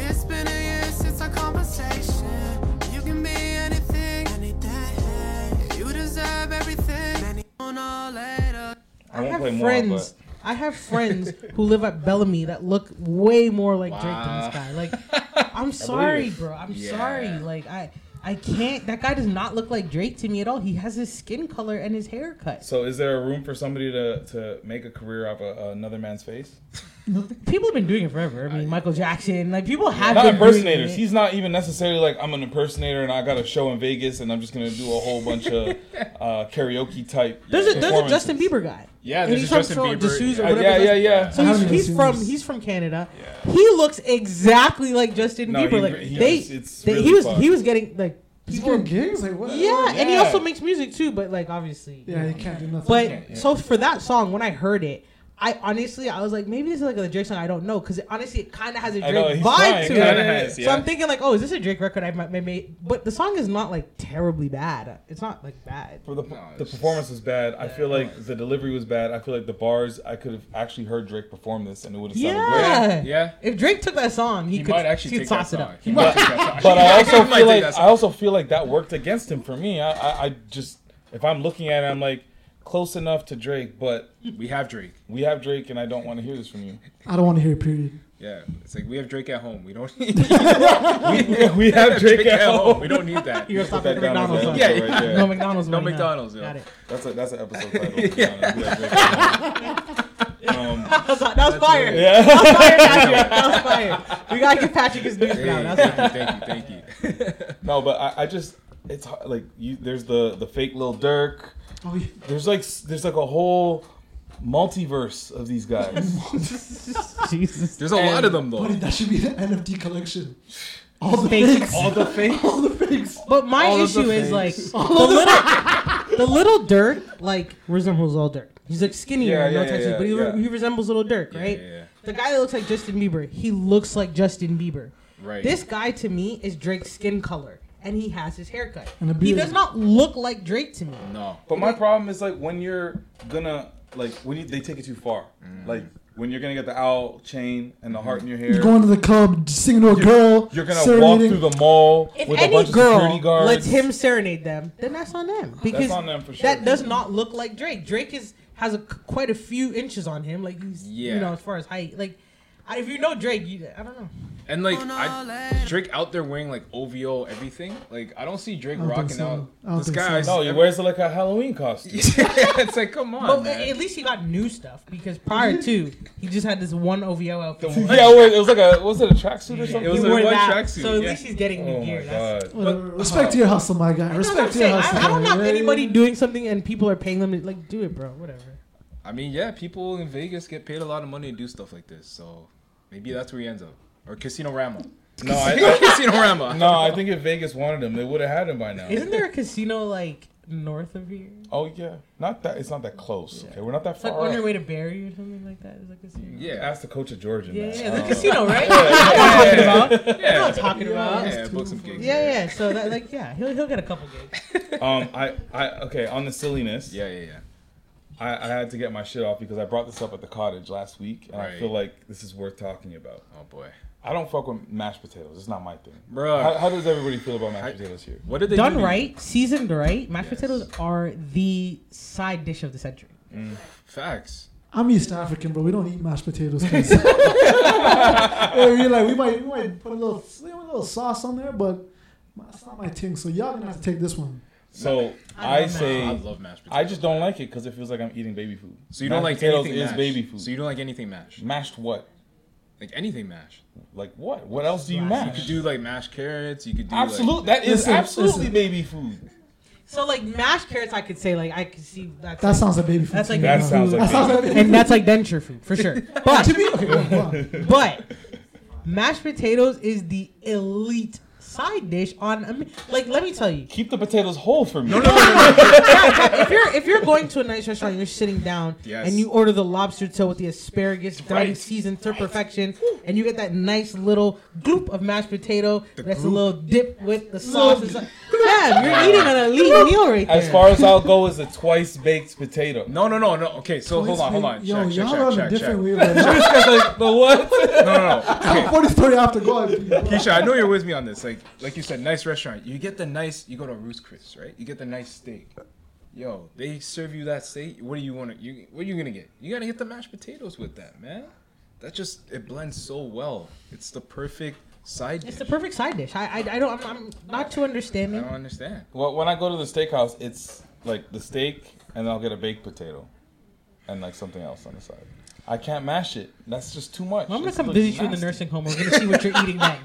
It's been a year since our conversation. You can be anything, anything. You deserve everything. Sooner later. I won't play more, but. I have friends who live at Bellamy that look way more like wow. Drake than this guy. Like, I'm sorry, bro. I'm yeah. sorry. Like, I I can't. That guy does not look like Drake to me at all. He has his skin color and his haircut. So is there a room for somebody to, to make a career off of another man's face? People have been doing it forever. I mean, I, Michael Jackson. Like, people have not been impersonators. Doing it. He's not even necessarily like, I'm an impersonator and I got a show in Vegas and I'm just going to do a whole bunch of uh, karaoke type. There's a, there's a Justin Bieber guy. Yeah, there's a Justin Bieber. Uh, yeah, yeah, yeah. So he's, he's from he's from Canada. Yeah. He looks exactly like Justin no, Bieber. He, like he they, was, it's they really he was fun. He was getting like he's getting gigs like what? Yeah, yeah, and he also makes music too. But like obviously, yeah, you know, he can't do nothing. But yeah, yeah. So for that song, when I heard it, I honestly I was like, maybe this is like a Drake song. I don't know because honestly, it kind of has a Drake know, vibe to it. Has, yeah. So I'm thinking like, oh, is this a Drake record I might made? But the song is not like terribly bad. It's not like bad. For the no, the performance was bad. Yeah. I feel like the delivery was bad. I feel like the bars. I could have actually heard Drake perform this and it would have sounded yeah. great. Yeah. If Drake took that song, he, he could might actually he take sauce that song. It up. He might take that song. But I also feel like I also feel like that worked against him for me. I, I, I just if I'm looking at it, I'm like. Close enough to Drake, but we have Drake. We have Drake, and I don't want to hear this from you. I don't want to hear it, period. Yeah, it's like we have Drake at home. We don't. Need we, we have Drake, Drake at home. home. We don't need that. You're stopping at McDonald's. Yeah, yeah. Right no McDonald's. No McDonald's. Yo. Got it. That's a that's an episode title. Yeah. Um, that was, that was fire. Yeah. That was fire, Patrick. That was fire. We gotta give Patrick his news hey, now. That's thank, thank you, thank you, thank you. No, but I, I just it's hard, like you. There's the the fake Lil Durk. Oh, yeah. There's like there's like a whole multiverse of these guys. Jesus, there's a and, lot of them though. That should be the N F T collection. All the fakes. fakes, all the fakes, all the fakes. But my all issue is like the, the little, the little Durk like resembles Lil Durk. He's like skinnier, yeah, yeah, no yeah, yeah, but he, yeah. he resembles Lil Durk, right? Yeah, yeah, yeah. The guy that looks like Justin Bieber, he looks like Justin Bieber. Right. This guy to me is Drake's skin color. And he has his haircut. He does not look like Drake to me. No. But my problem is like when you're gonna like when you, they take it too far. Mm. Like when you're gonna get the owl chain and the heart in your hair. You're going to the club singing to a you're, girl. You're gonna serenading. Walk through the mall if with a bunch girl of security guards. Lets him serenade them. Then that's on them. Because that's on them for sure. That does not look like Drake. Drake is has a, quite a few inches on him. Like he's yeah. you know as far as height. Like if you know Drake, you, I don't know. And, like, I, Drake out there wearing, like, O V O everything. Like, I don't see Drake don't rocking so. out. This guy. So. No, he wears, like, a Halloween costume. It's like, come on, But man. At least he got new stuff. Because prior to, he just had this one O V O outfit. Yeah, it was like a, was it a tracksuit or something? It was like one tracksuit. So, at yeah. least he's getting new oh gear. That's, well, but, respect uh, to your hustle, my guy. Respect to your hustle. I, I don't know yeah, anybody yeah. doing something and people are paying them to, like, do it, bro. Whatever. I mean, yeah, people in Vegas get paid a lot of money to do stuff like this. So, maybe that's where he ends up. Or Casino Rama. No, I, I, Casino Rama. No, I think if Vegas wanted him, they would have had him by now. Isn't there a casino like north of here? Oh yeah, not that. It's not that close. Yeah. Okay, we're not that it's far. Like on your way to Barrie or something like that. Is like casino. Yeah, ask the coach of Georgia. Yeah, yeah, the casino, right? Yeah, yeah. I'm talking about. Yeah, yeah book some gigs. Yeah, yeah, yeah. So that, like, yeah, he'll he'll get a couple gigs. Um, I, I okay on the silliness. Yeah, yeah, yeah. I, I had to get my shit off because I brought this up at the cottage last week, and right. I feel like this is worth talking about. Oh boy. I don't fuck with mashed potatoes. It's not my thing. Bro. How, how does everybody feel about mashed I, potatoes here? What did they Done do right, you? Seasoned right, mashed yes. potatoes are the side dish of the century. Mm. Facts. I'm East African, bro. We don't eat mashed potatoes. We're like, we might, we might put a little, a little sauce on there, but it's not my thing. So y'all gonna have to take this one. So I, I say I love mashed potatoes. I just don't like it because it feels like I'm eating baby food. So you mashed don't like potatoes anything is mashed. Baby food. So you don't like anything mashed. Mashed what? Like anything mashed. Like what? What else do you mash? You could do like mashed carrots. You could do absolutely. Like, that is listen, absolutely listen. Baby food. So like mashed carrots, I could say like I could see that's that like, sounds like baby food. That's like that baby sounds food. Like that baby food. Food. And that's like denture food for sure. But to be, okay, but mashed potatoes is the elite side dish on a mi- like. Let me tell you. Keep the potatoes whole for me. No, no, no. no, no. If you're if you're going to a nice restaurant, and you're sitting down yes. and you order the lobster tail with the asparagus right. done seasoned to right. perfection, and you get that nice little gloop of mashed potato. The that's gloop. A little dip with the sauce. And so- yeah, you're eating an elite meal right there. As far as I'll go, is a twice baked potato. No, no, no, no. Okay, so twice hold on, hold on. Yo, check, y'all check, are check, a check, different weird. Like, the what? No, no, no. Okay. forty-three after going. Keisha, I know you're with me on this. Like. Like you said, nice restaurant. You get the nice. You go to Ruth's Chris, right? You get the nice steak. Yo, they serve you that steak. What do you want to? You what are you gonna get? You gotta get the mashed potatoes with that, man. That just it blends so well. It's the perfect Side dish. It's the perfect side dish. I I, I don't. I'm, I'm not too understanding. I don't understand. Well, when I go to the steakhouse, it's like the steak, and then I'll get a baked potato, and like something else on the side. I can't mash it. That's just too much. Well, I'm going to come visit you in the nursing home. We're going to see what you're eating then.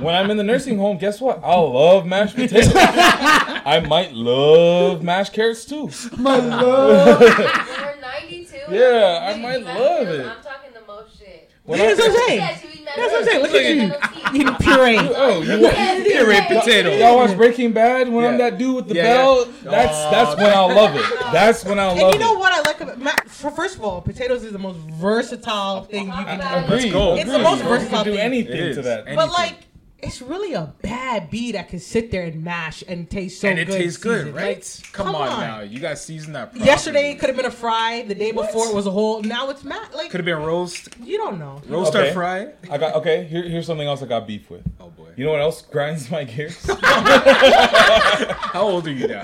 When I'm in the nursing home, guess what? I'll love mashed potatoes. I might love mashed carrots, too. My love. You're ninety-two. Yeah, I might love it. I'm talking the most shit. When That's I, what I'm saying. That's what I'm saying. Look at you. Eating puree. Oh, you want puree potatoes. Y'all watch Breaking Bad? When yeah. I'm that dude with the yeah, bell? Yeah. That's oh. that's when I'll love it. That's when I'll and love it. And you know what I like about my, first of all, potatoes is the most versatile thing you can do. Agreed. It's Agreed. the most versatile thing. You can do anything to that. Anything. But like, it's really a bad bee that can sit there and mash and taste so good. And it good tastes seasoned. good, right? Like, come, come on, on now. You got seasoned that properly. Yesterday it could have been a fry. The day what? before it was a whole. Now it's mashed. Like, could have been a roast. You don't know. Roast okay. or fry. I got, okay, Here, here's something else I got beef with. Oh, boy. You know what else grinds my gears? How old are you now?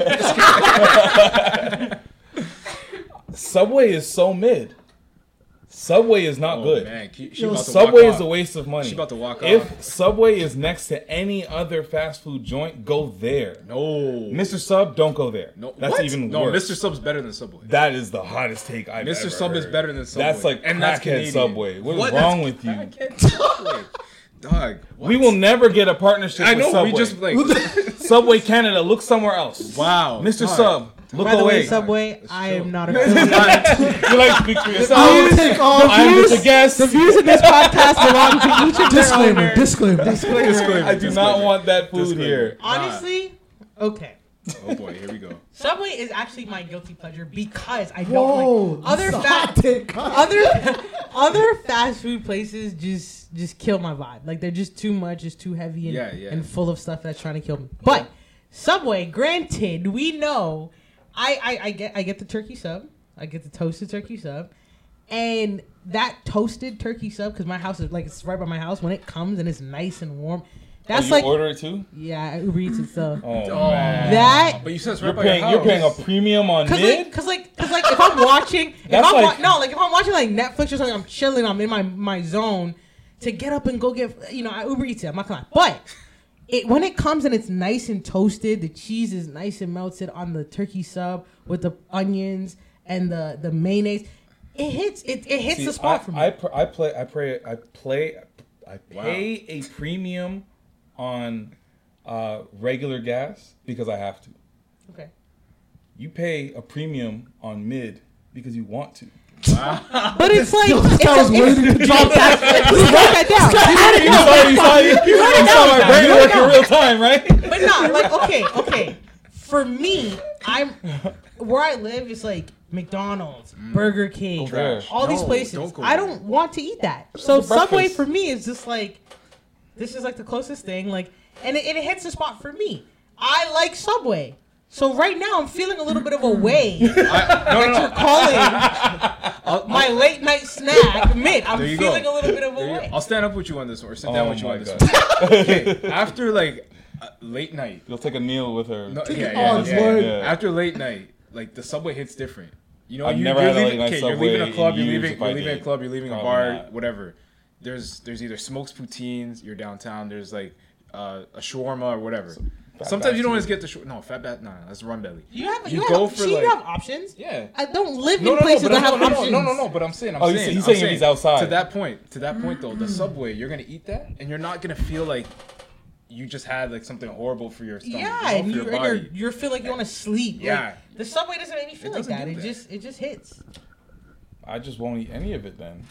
Subway is so mid. Subway is not oh, good. Man. She, she about Subway to walk is off. a waste of money. She's about to walk off. If Subway is next to any other fast food joint, go there. No. Mister Sub, don't go there. No. That's what? even no, worse. No, Mister Sub's better than Subway. That is the hottest take I've Mister ever Mister Sub heard. is better than Subway. That's like and that's Canadian. Subway. What's what? wrong that's with you? Dog, we will never get a partnership I know, with Subway. We just, like, Subway Canada, look somewhere else. Wow. Mister Dog. Sub. Look By the away. way, Subway, I am not a fan. You like to speak for yourself. I am just a guest. The views in this podcast belong to each of disclaimer, their owners. Disclaimer. Disclaimer. Disclaimer. I do disclaimer. not want that food disclaimer. here. Honestly, okay. Oh, boy, here we go. Subway is actually my guilty pleasure because I don't Whoa, like... Other fast other, other fast food places just, just kill my vibe. Like, they're just too much, it's too heavy, and, yeah, yeah. and full of stuff that's trying to kill me. But Subway, granted, we know... I, I, I get I get the turkey sub. I get the toasted turkey sub. And that toasted turkey sub, because my house is like, it's right by my house. When it comes and it's nice and warm, that's oh, you like. You order it too? Yeah, I Uber Eats it so. Oh, oh man. That. But you said it's right you're by paying, your house. You're paying a premium on it? Because, like, cause like, if I'm watching. if that's I'm like, wa- no, like, if I'm watching, like, Netflix or something, I'm chilling, I'm in my, my zone to get up and go get, you know, I Uber Eats it. I'm not going to lie. But. It, when it comes and it's nice and toasted, the cheese is nice and melted on the turkey sub with the onions and the, the mayonnaise. It hits it, it hits See, the spot I, for me. I pr- I play I pray I play I pay wow. a premium on uh, regular gas because I have to. Okay. You pay a premium on mid because you want to. Wow. But it's like, yo, this guy was waiting to drop that. Drop that down. You saw, you saw, you, you you saw my brain work in real time, right? But no, like, okay, okay. For me, I'm where I live is like McDonald's, mm. Burger King, all no, these places. Don't I don't want to eat that. So Subway for me is just like, this is like the closest thing. Like, and it, and it hits the spot for me. I like Subway. So right now I'm feeling a little bit of a way. I, no, that no, you're no. calling I'll, my I'll, late night snack mid. I'm feeling go. a little bit of a way. I'll stand up with you on this one, or sit oh down with you on God. this one. Okay, after like uh, late night, you'll take a meal with her. No, yeah, yeah, yeah, yeah, yeah. After late night, like the Subway hits different. You know, I've you, never you're, leaving, okay, you're leaving a club, you're leaving, you're leaving a club, you're leaving Probably a bar, not. whatever. There's there's either smokes poutines, you're downtown. There's like uh, a shawarma or whatever. So, Fat Sometimes you don't always get the short. No, fat bat. No, that's run belly. You have you, you go have, for she like. You have options. Yeah. I don't live in no, no, places no, that have no, options. No, no, no. But I'm saying, I'm oh, saying, he's I'm saying, saying he's outside. To that point, to that point though, the Subway, you're gonna eat that, and you're not gonna feel like you just had like something horrible for your stomach. Yeah, and you you're, you're feel like you want to sleep. Yeah. Like, the Subway doesn't make me feel like that. It that. just it just hits. I just won't eat any of it then.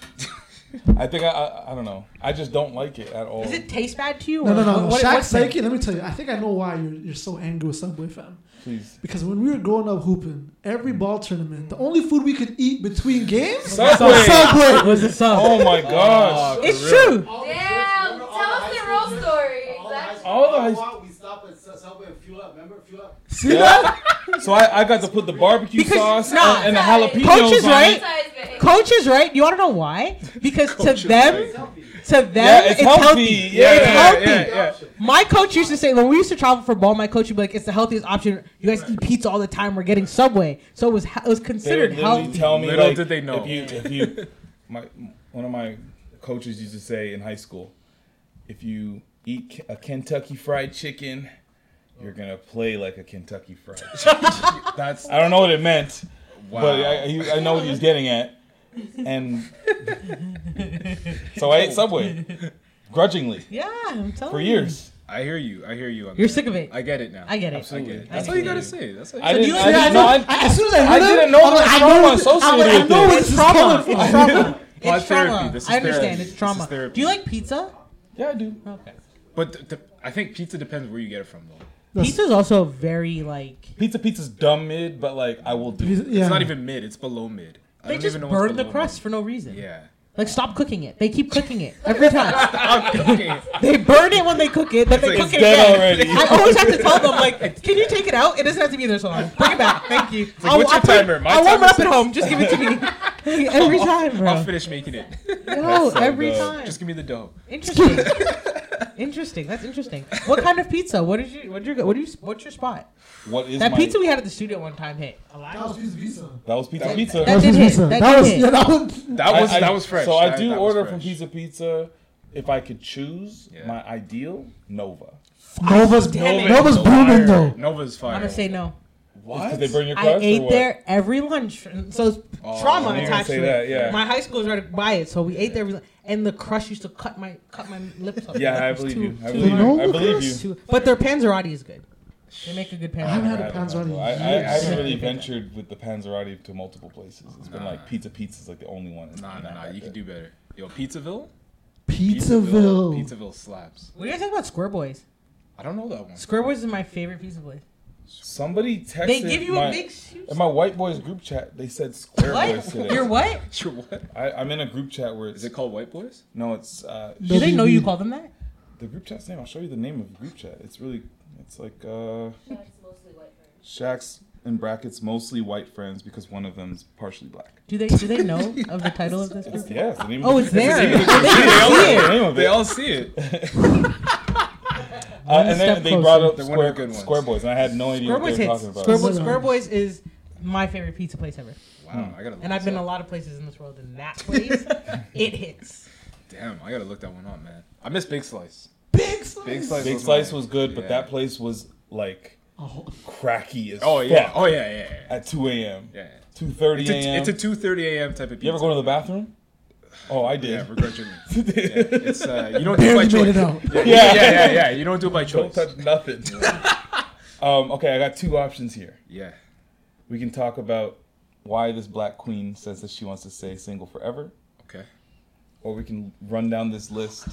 I think I, I I don't know. I just don't like it at all. Does it taste bad to you? No, no, no. no. Shaq's like it. Let me tell you. I think I know why you're you're so angry with Subway, fam. Please. Because when we were growing up hooping, every ball tournament, the only food we could eat between games Subway. was Subway. Was it Subway? Oh my gosh! Oh, it's true. Damn! Damn. Tell us your real story. Exactly. All the high we stop at Subway and fuel up. Remember, fuel up. See that? So I, I got to put the barbecue because, sauce nah, and, and the jalapenos coaches, on right? it. Coach is right. You want to know why? Because to them, to them, yeah, it's, it's healthy. healthy. Yeah, it's yeah, healthy. Yeah, yeah. My coach used to say, when we used to travel for ball, my coach would be like, it's the healthiest option. You guys eat pizza all the time. We're getting Subway. So it was it was considered healthy. Tell me, Little like, did they know. If you, if you, my, one of my coaches used to say in high school, if you eat a Kentucky Fried Chicken, you're gonna play like a Kentucky Fried Chicken. That's I don't know what it meant, wow. but I, I know what he was getting at. And so I ate Subway, grudgingly. Yeah, I'm telling you. For years. I hear you. I hear you. On You're that. Sick of it. I get it now. I get it. Absolutely. I get it. That's all you gotta say. That's all you gotta say. I didn't know. As soon as I heard that, I didn't know what was associated with it. I know it's trauma. It's trauma. It's trauma. This is I understand. Therapy. It's trauma. Therapy. Do you like pizza? Yeah, I do. Okay. But the, the, I think pizza depends where you get it from, though. That's, pizza's also very like pizza. Pizza's dumb mid, but like I will do. Pizza, yeah. It's not even mid. It's below mid. I they don't just even know burn the crust mid. For no reason. Yeah. Like, stop cooking it. They keep cooking it every time. Stop cooking it. They burn it when they cook it, then it's they like, cook it again. Already. I always have to tell them, like, can you take it out? It doesn't have to be there so long. Bring it back. Thank you. It's like, what's your timer? My I warm up at home. Just give it to me. Every time, bro. I'll finish making it. No, so every dope. Time. Just give me the dough. Interesting. Interesting. That's interesting. What kind of pizza? What did you? What did you? What do you? What's your spot? What is that my... pizza we had at the studio one time? Hit. That was pizza. pizza. That was pizza. That, pizza. That, that, that, pizza. That, that was. Yeah, that was. That was. I, I, that was fresh. So I, I do order from Pizza Pizza. If I could choose yeah. my ideal, Nova. Nova's Nova Nova's booming though. Nova's fire. I'm gonna say no. What? They burn your I ate there every lunch, so it's oh, trauma attached to that, it. Yeah. My high school is right by it, so we ate there every lunch. And the crust used to cut my cut my lips off. Yeah, I believe, too, you. I believe you. I believe you. Too, but their panzerotti is good. They make a good panzerotti. I haven't had a panzerotti. I, I, I haven't really ventured with the panzerotti to multiple places. It's nah. been like Pizza Pizza is like the only one. Nah, nah, nah. You could do better. Yo, Pizzaville. Pizzaville. Pizzaville slaps. What do you guys think about Square Boys? I don't know that one. Square Boys is my favorite pizza place. Somebody texted. They give you my, a big. Shoot. In my white boys group chat, they said Square what? Boys today. You're what? You're what? I, I'm in a group chat where. It's, is it called White Boys? No, it's. Uh, Do they know you call them that? The group chat's name. I'll show you the name of the group chat. It's really. It's like. Uh, Shaq's mostly white friends. Shaq's in brackets mostly white friends because one of them's partially black. Do they do they know of the title of this group? Yes. The name oh, of the, it's there. The they, they, all, the they all see it. Uh, and then they closer. Brought up Square, good Square Boys, and I had no idea Square what Boys they were hits. Talking about. Square, Bo- Square Boys is my favorite pizza place ever. Wow, mm. I gotta. Look and I've been up. A lot of places in this world, and that place, it hits. Damn, I gotta look that one up, man. I miss Big Slice. Big Slice. Big Slice, Big was, Slice was good, yeah. but that place was like oh. cracky as oh yeah, fuck oh yeah, yeah, yeah. At two a.m. Yeah, yeah. two thirty a.m. It's a two thirty a.m. type of pizza. You ever go to the bathroom? Oh, I did. Yeah, begrudgingly. Yeah, it's uh, you don't do it by choice. Yeah, yeah, yeah, yeah. You don't do it by choice. Don't touch nothing. um, okay, I got two options here. Yeah, we can talk about why this black queen says that she wants to stay single forever. Okay. Or we can run down this list.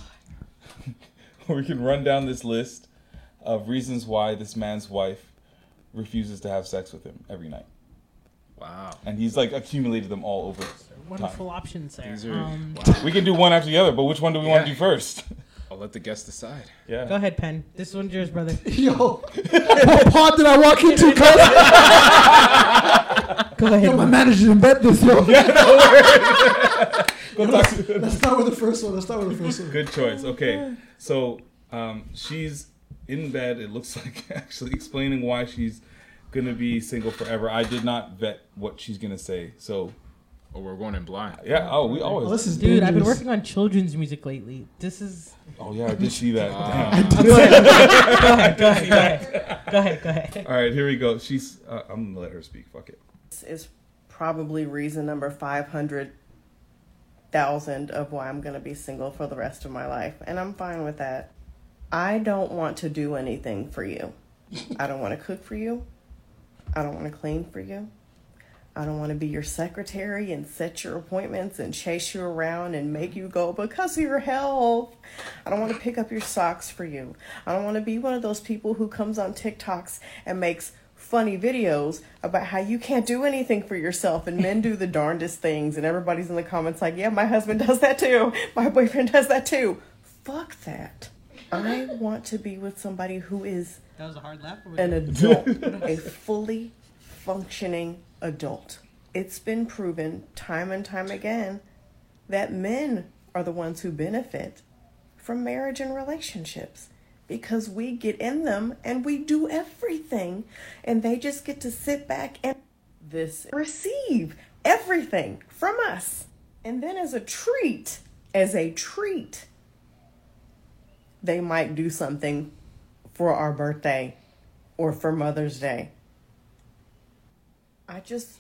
or we can run down this list of reasons why this man's wife refuses to have sex with him every night. Wow. And he's like accumulated them all over. Wonderful time. Options there. Are, um, wow. We can do one after the other, but which one do we yeah. want to do first? I'll let the guests decide. Yeah. Go ahead, Penn. This one's yours, brother. Yo, what pod did I walk into, cuz? Go ahead. Yo, my manager invented this, yo. Yeah, no worries. let's, let's start with the first one. Let's start with the first one. Good choice. Okay. So um, she's in bed, it looks like, actually explaining why she's going to be single forever. I did not vet what she's going to say, so... Oh, we're going in blind. Yeah. Oh, we always. Oh, this is Dude, dangerous. I've been working on children's music lately. This is. Oh yeah, I did see that. Wow. Damn. I did. Go ahead. Go ahead. Go ahead. Go ahead. Go ahead. All right, here we go. She's. Uh, I'm gonna let her speak. Fuck it. This is probably reason number five hundred thousand of why I'm gonna be single for the rest of my life, and I'm fine with that. I don't want to do anything for you. I don't want to cook for you. I don't want to clean for you. I don't want to be your secretary and set your appointments and chase you around and make you go because of your health. I don't want to pick up your socks for you. I don't want to be one of those people who comes on TikToks and makes funny videos about how you can't do anything for yourself and men do the darndest things and everybody's in the comments like, yeah, my husband does that too. My boyfriend does that too. Fuck that. I want to be with somebody who is that was a hard laugh for me. An adult, a fully functioning adult. It's been proven time and time again that men are the ones who benefit from marriage and relationships because we get in them and we do everything and they just get to sit back and this receive everything from us. And then as a treat, as a treat, they might do something for our birthday or for Mother's Day. I just,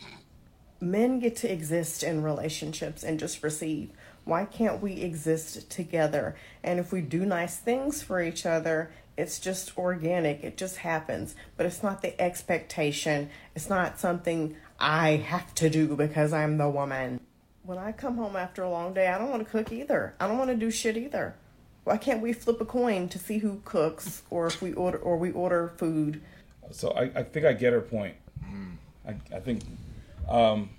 men get to exist in relationships and just receive. Why can't we exist together? And if we do nice things for each other, it's just organic. It just happens. But it's not the expectation. It's not something I have to do because I'm the woman. When I come home after a long day, I don't want to cook either. I don't want to do shit either. Why can't we flip a coin to see who cooks, or if we order, or we order food? So I, I think I get her point. I, I think, um,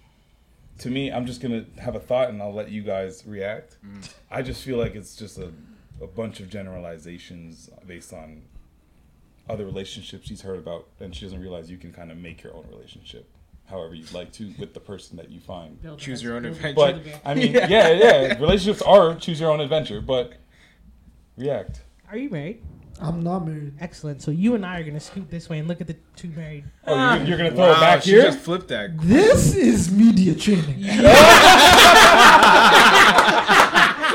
to me, I'm just going to have a thought and I'll let you guys react. Mm. I just feel like it's just a, a bunch of generalizations based on other relationships she's heard about, and she doesn't realize you can kind of make your own relationship however you'd like to with the person that you find. Choose your own adventure. But, I mean, yeah, yeah, yeah. Relationships are choose your own adventure, but react. Are you married? I'm not married. Excellent. So you and I are going to scoot this way and look at the two married. Oh, ah. you're, you're going to throw wow, it back she here? Just flipped that. This is media training. Yeah.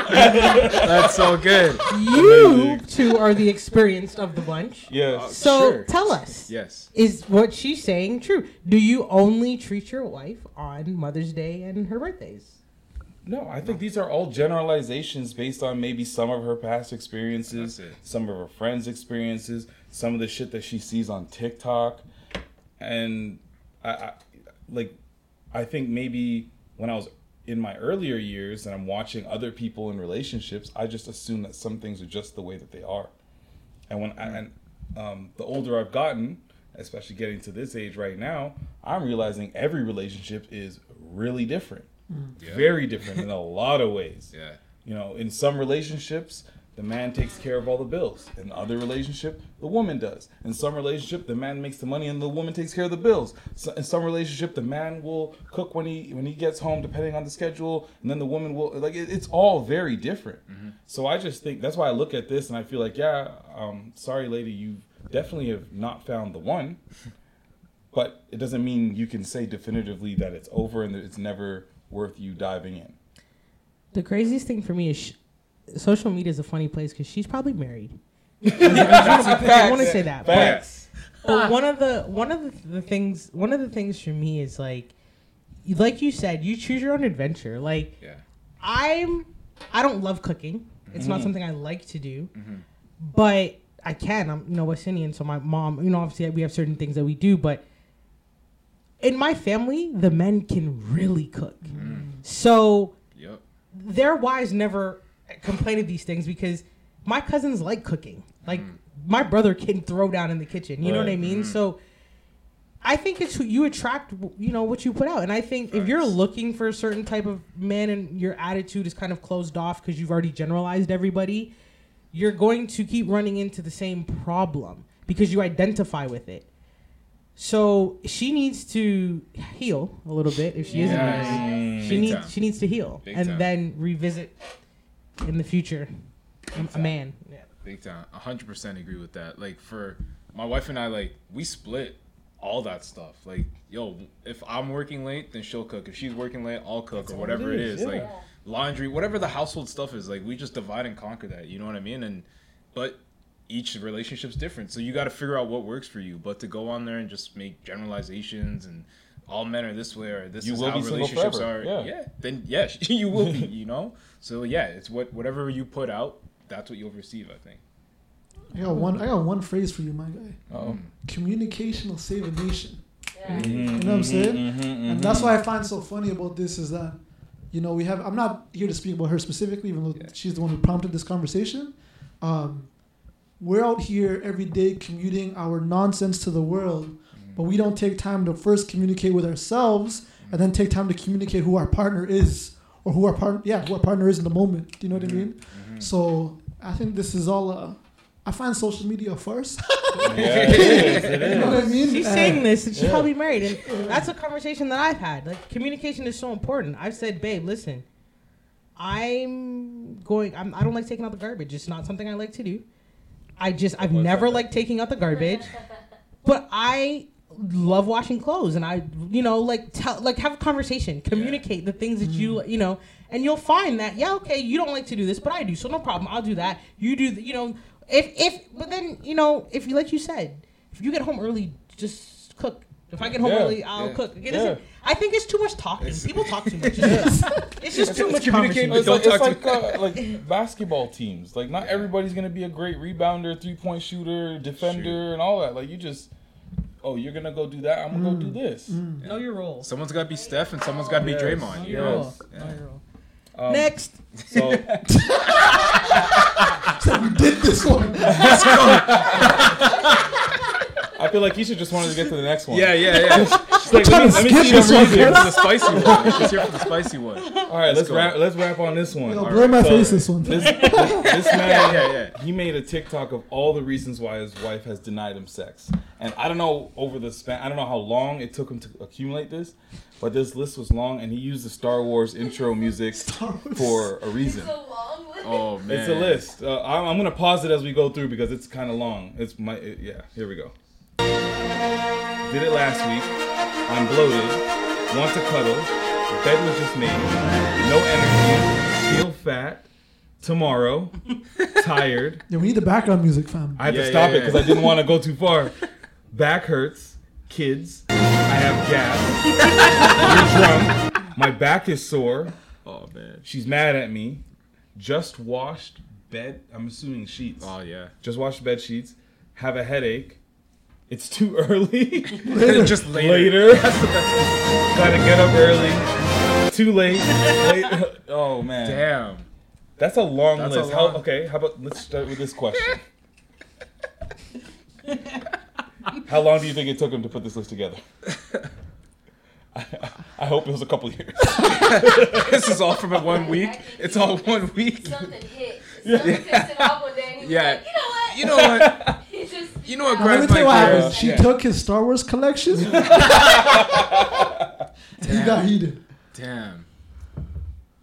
That's so good. You Amazing. Two are the experienced of the bunch. Yes. Uh, so sure. Tell us. Yes. Is what she's saying true? Do you only treat your wife on Mother's Day and her birthdays? No, I think these are all generalizations based on maybe some of her past experiences, some of her friends' experiences, some of the shit that she sees on TikTok. And I, I like, I think maybe when I was in my earlier years and I'm watching other people in relationships, I just assume that some things are just the way that they are. And when I, and um, the older I've gotten, especially getting to this age right now, I'm realizing every relationship is really different. Mm. Yeah. Very different in a lot of ways. Yeah. You know, in some relationships, the man takes care of all the bills. In other relationship, the woman does. In some relationship, the man makes the money and the woman takes care of the bills. So in some relationship, the man will cook when he when he gets home, depending on the schedule, and then the woman will, like, it, it's all very different. Mm-hmm. So I just think that's why I look at this and I feel like, yeah, um, sorry, lady, you definitely have not found the one, but it doesn't mean you can say definitively that it's over and that it's never worth you diving in. The craziest thing for me is sh- social media is a funny place because she's probably married. I want to say that. Facts. But one of the one of the things one of the things for me is like, like you said, you choose your own adventure. Like, yeah. I'm I don't love cooking. It's mm-hmm. not something I like to do, mm-hmm. but I can. I'm you know West Indian, so my mom. You know, obviously we have certain things that we do, but. In my family, the men can really cook. Mm. So yep. their wives never complain of these things because my cousins like cooking. Like, mm. my brother can throw down in the kitchen. You right. know what I mean? Mm. So I think it's who you attract, you know, what you put out. And I think right. if you're looking for a certain type of man and your attitude is kind of closed off because you've already generalized everybody, you're going to keep running into the same problem because you identify with it. So she needs to heal a little bit if she yes. isn't. She Big needs time. she needs to heal Big and time. Then revisit in the future Big a time. Man. Yeah. Big time. A hundred percent agree with that. Like, for my wife and I, like, we split all that stuff. Like, yo, if I'm working late, then she'll cook. If she's working late, I'll cook. That's or whatever it is. It is. Yeah. Like laundry, whatever the household stuff is, like, we just divide and conquer that. You know what I mean? And but each relationship's different, so you got to figure out what works for you. But to go on there and just make generalizations and all men are this way or this you is how relationships are, yeah. yeah, then yeah, you will be, you know. So yeah, it's what whatever you put out, that's what you'll receive, I think. I got one. I got one phrase for you, my guy. Oh, communication will save a nation. Yeah. Mm-hmm, you know what I'm saying? Mm-hmm, mm-hmm. And that's what I find so funny about this is that, you know, we have. I'm not here to speak about her specifically, even though yeah. she's the one who prompted this conversation. Um, We're out here every day commuting our nonsense to the world, mm. but we don't take time to first communicate with ourselves mm. and then take time to communicate who our partner is or who our partner, yeah, who our partner is in the moment. Do you know mm-hmm. what I mean? Mm-hmm. So I think this is all, uh, I find social media a farce. Yeah, it is, it is. You know what I mean? She's uh, saying this and she's yeah. probably married. And that's a conversation that I've had. Like, communication is so important. I've said, babe, listen, I'm going, I'm, I don't like taking out the garbage. It's not something I like to do. I just, I've never liked taking out the garbage, but I love washing clothes and I, you know, like, tell, like have a conversation, communicate yeah. the things that mm. you, you know, And you'll find that, yeah, okay, you don't like to do this, but I do, so no problem. I'll do that. You do, the, you know, if, if, but then, you know, if you, like you said, if you get home early, just cook. If I get home yeah, early, I'll yeah, cook. It yeah. I think it's too much talking. It's, People talk too much. It's, it's just it's, too it's much communication. It's like, it's like, uh, like basketball teams. Like, not yeah. everybody's going to be a great rebounder, three-point shooter, defender, Shoot. and all that. Like, you just, oh, you're going to go do that? I'm going to mm. go do this. Mm. Yeah. Know your role. Someone's got to be Steph and someone's got to yes. be Draymond. Know your role. Know your role. Um, Next. So. So we did this one. Let's go. I feel like Keisha just wanted to get to the next one. Yeah, yeah, yeah. She's like, let me, let me see this one here for the spicy one. She's here for the spicy one. All right, let's, let's wrap. Let's wrap on this one. Yo, blow right. my so face this one. This, this, this man, yeah, yeah, yeah. he made a TikTok of all the reasons why his wife has denied him sex, and I don't know over the span. I don't know how long it took him to accumulate this, but this list was long, and he used the Star Wars intro music for a reason. It's a long list. Oh man, it's a list. Uh, I'm, I'm gonna pause it as we go through because it's kind of long. It's my it, yeah. Here we go. Did it last week. I'm bloated. Want to cuddle. The bed was just made. No energy. Feel fat. Tomorrow. Tired. Yeah, we need the background music, fam. I had yeah, to stop yeah, yeah. it because I didn't want to go too far. Back hurts. Kids. I have gas. You're drunk. My back is sore. Oh man. She's mad at me. Just washed bed. I'm assuming sheets. Oh yeah. Just washed bed sheets. Have a headache. It's too early. Later. Just later. later. Gotta get up early. Too late. Later. Oh man. Damn. That's a long That's list. A long... How, okay, how about let's start with this question. How long do you think it took him to put this list together? I, I hope it was a couple years. This is all from a one week. It's all one week. Something hit. Something yeah. picks it up one day and he's yeah. like, you know what? You know what? You know what? Let me tell you what happened. She yeah. took his Star Wars collection. He got heated. Damn.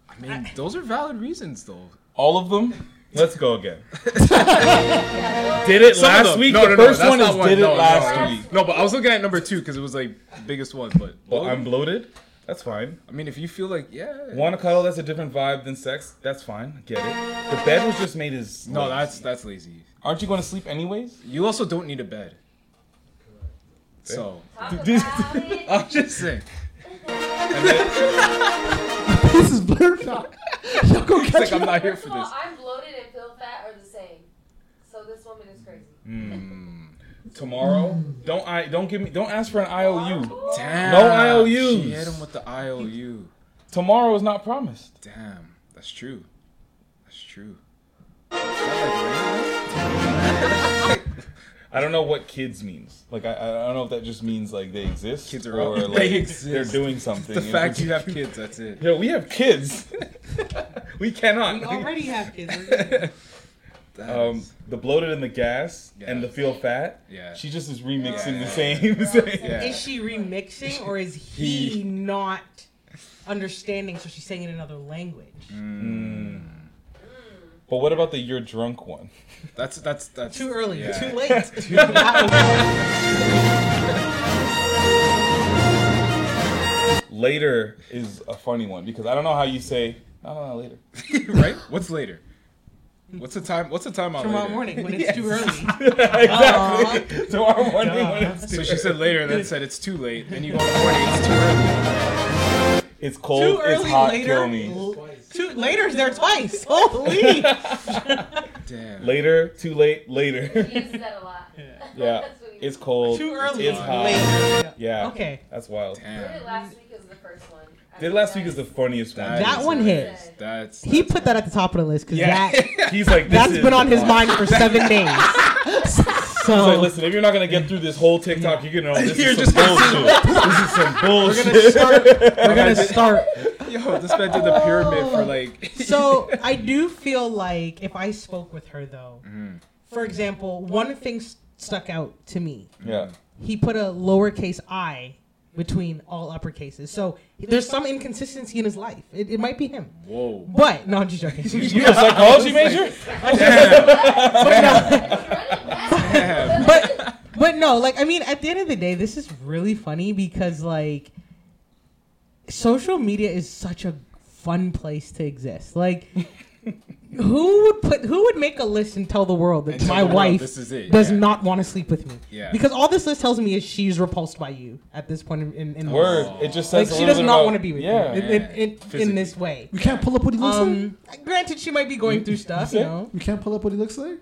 I mean, I, those are valid reasons, though. All of them. Let's go again. Did it Some last week? No, the no, first no, one is one. did no, it last no, week. No, but I was looking at number two because it was like the biggest one. But well, I'm bloated. That's fine. I mean, if you feel like, yeah. Want to cuddle, that's a different vibe than sex. That's fine. Get it. The bed was just made as... No, that's that's lazy. Aren't you going to sleep anyways? You also don't need a bed. So. I'm just saying. This is blurred out. Yo, go catch like, I'm not here for this. I'm bloated and feel fat are the same. So this woman is crazy. Mm. Tomorrow, don't I don't give me don't ask for an I O U. Damn, no I O Us. She hit him with the I O U. Tomorrow is not promised. Damn, that's true. That's true. Is that like random? I don't know what kids means. Like I, I don't know if that just means like they exist. Kids are or like they exist. They're doing something. The you fact know? You have kids, that's it. Yeah, we have kids. We cannot. We already have kids. Um, the bloated and the gas yeah. and the feel fat. Yeah, she just is remixing yeah. the same. Yeah. same. Yeah. Is she remixing or is he, he not understanding? So she's saying it in another language. Mm. Mm. But what about the "you're drunk" one? That's that's that's too early. Yeah. Too late. Too late. Later is a funny one because I don't know how you say no, no, no later. Right? What's later? What's the time? What's the time on tomorrow later? morning when it's yes. too early? Exactly. Uh-huh. Tomorrow morning yeah. when it's too so early. So she said later, and then said it's too late. Then you go in the morning, it's too early. It's cold. Too early, it's hot. Later, kill me. L- too later there twice. Holy. Damn. Later. Too late. Later. He uses that a lot. Yeah. yeah. It's cold. Too early. It's hot. Later. Yeah. Okay. That's wild. Damn. Did it last week is the first one. Did last week is the funniest one. That, that one hit. That's, that's he put that at the top of the list because yeah. that he's like this that's is been on his mind for seven days. So he's like, listen, if you're not gonna get through this whole TikTok, you're gonna know this you're is just some bullshit. This is some bullshit. We're gonna start. We're gonna start. Yo, this man did the pyramid for like. So I do feel like if I spoke with her though, mm. for example, one thing stuck out to me. Yeah. He put a lowercase I between all uppercases. So there's some inconsistency in his life. It, it might be him. Whoa. But, no, I'm just joking. You're a psychology major? Damn. But, no, but, but no, like, I mean, at the end of the day, this is really funny because, like, social media is such a fun place to exist. Like, who would put? Who would make a list and tell the world that and my wife world, it, does yeah. not want to sleep with me? Yeah. Because all this list tells me is she's repulsed by you at this point in, in, in word. This. It just says like she does not want to be with yeah. you yeah. in, in, in this way. You can't pull up what he looks um, like. Granted, she might be going you, through stuff. You, you know, you can't pull up what he looks like.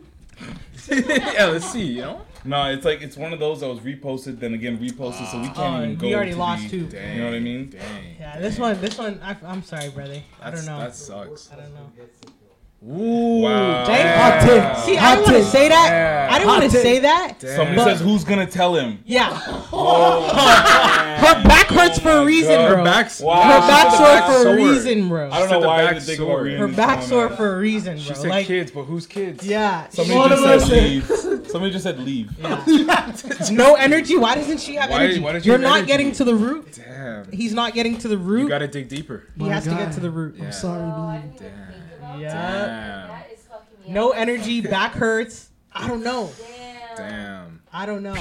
Yeah, let's see. You know. No, it's like it's one of those that was reposted, then again reposted, uh, so we can't uh, even go. We already to lost two. Dang, you know what I mean? Dang, yeah, this dang. one, this one. I, I'm sorry, brother. I that's, don't know. That sucks. I don't know. Ooh, wow. Hot tip. See, hot I didn't want to say that. Yeah. I didn't want to say that. Somebody says, "Who's gonna tell him?" Yeah. Oh, her back hurts for a reason, bro. Her back's wow. her back sore back for sword. a reason, bro. I don't know why I did think about her back sore for a reason, bro. She said like, kids, but who's kids? Yeah. Somebody just said leave. Somebody just said leave. Yeah. No energy. Why doesn't she have why, energy? Why You're have not energy? getting to the root. Damn. He's not getting to the root. You gotta dig deeper. He has to get to the root. I'm sorry, dude. Damn. Yeah. Damn. No energy, back hurts. I don't know. Damn. Damn. I don't know.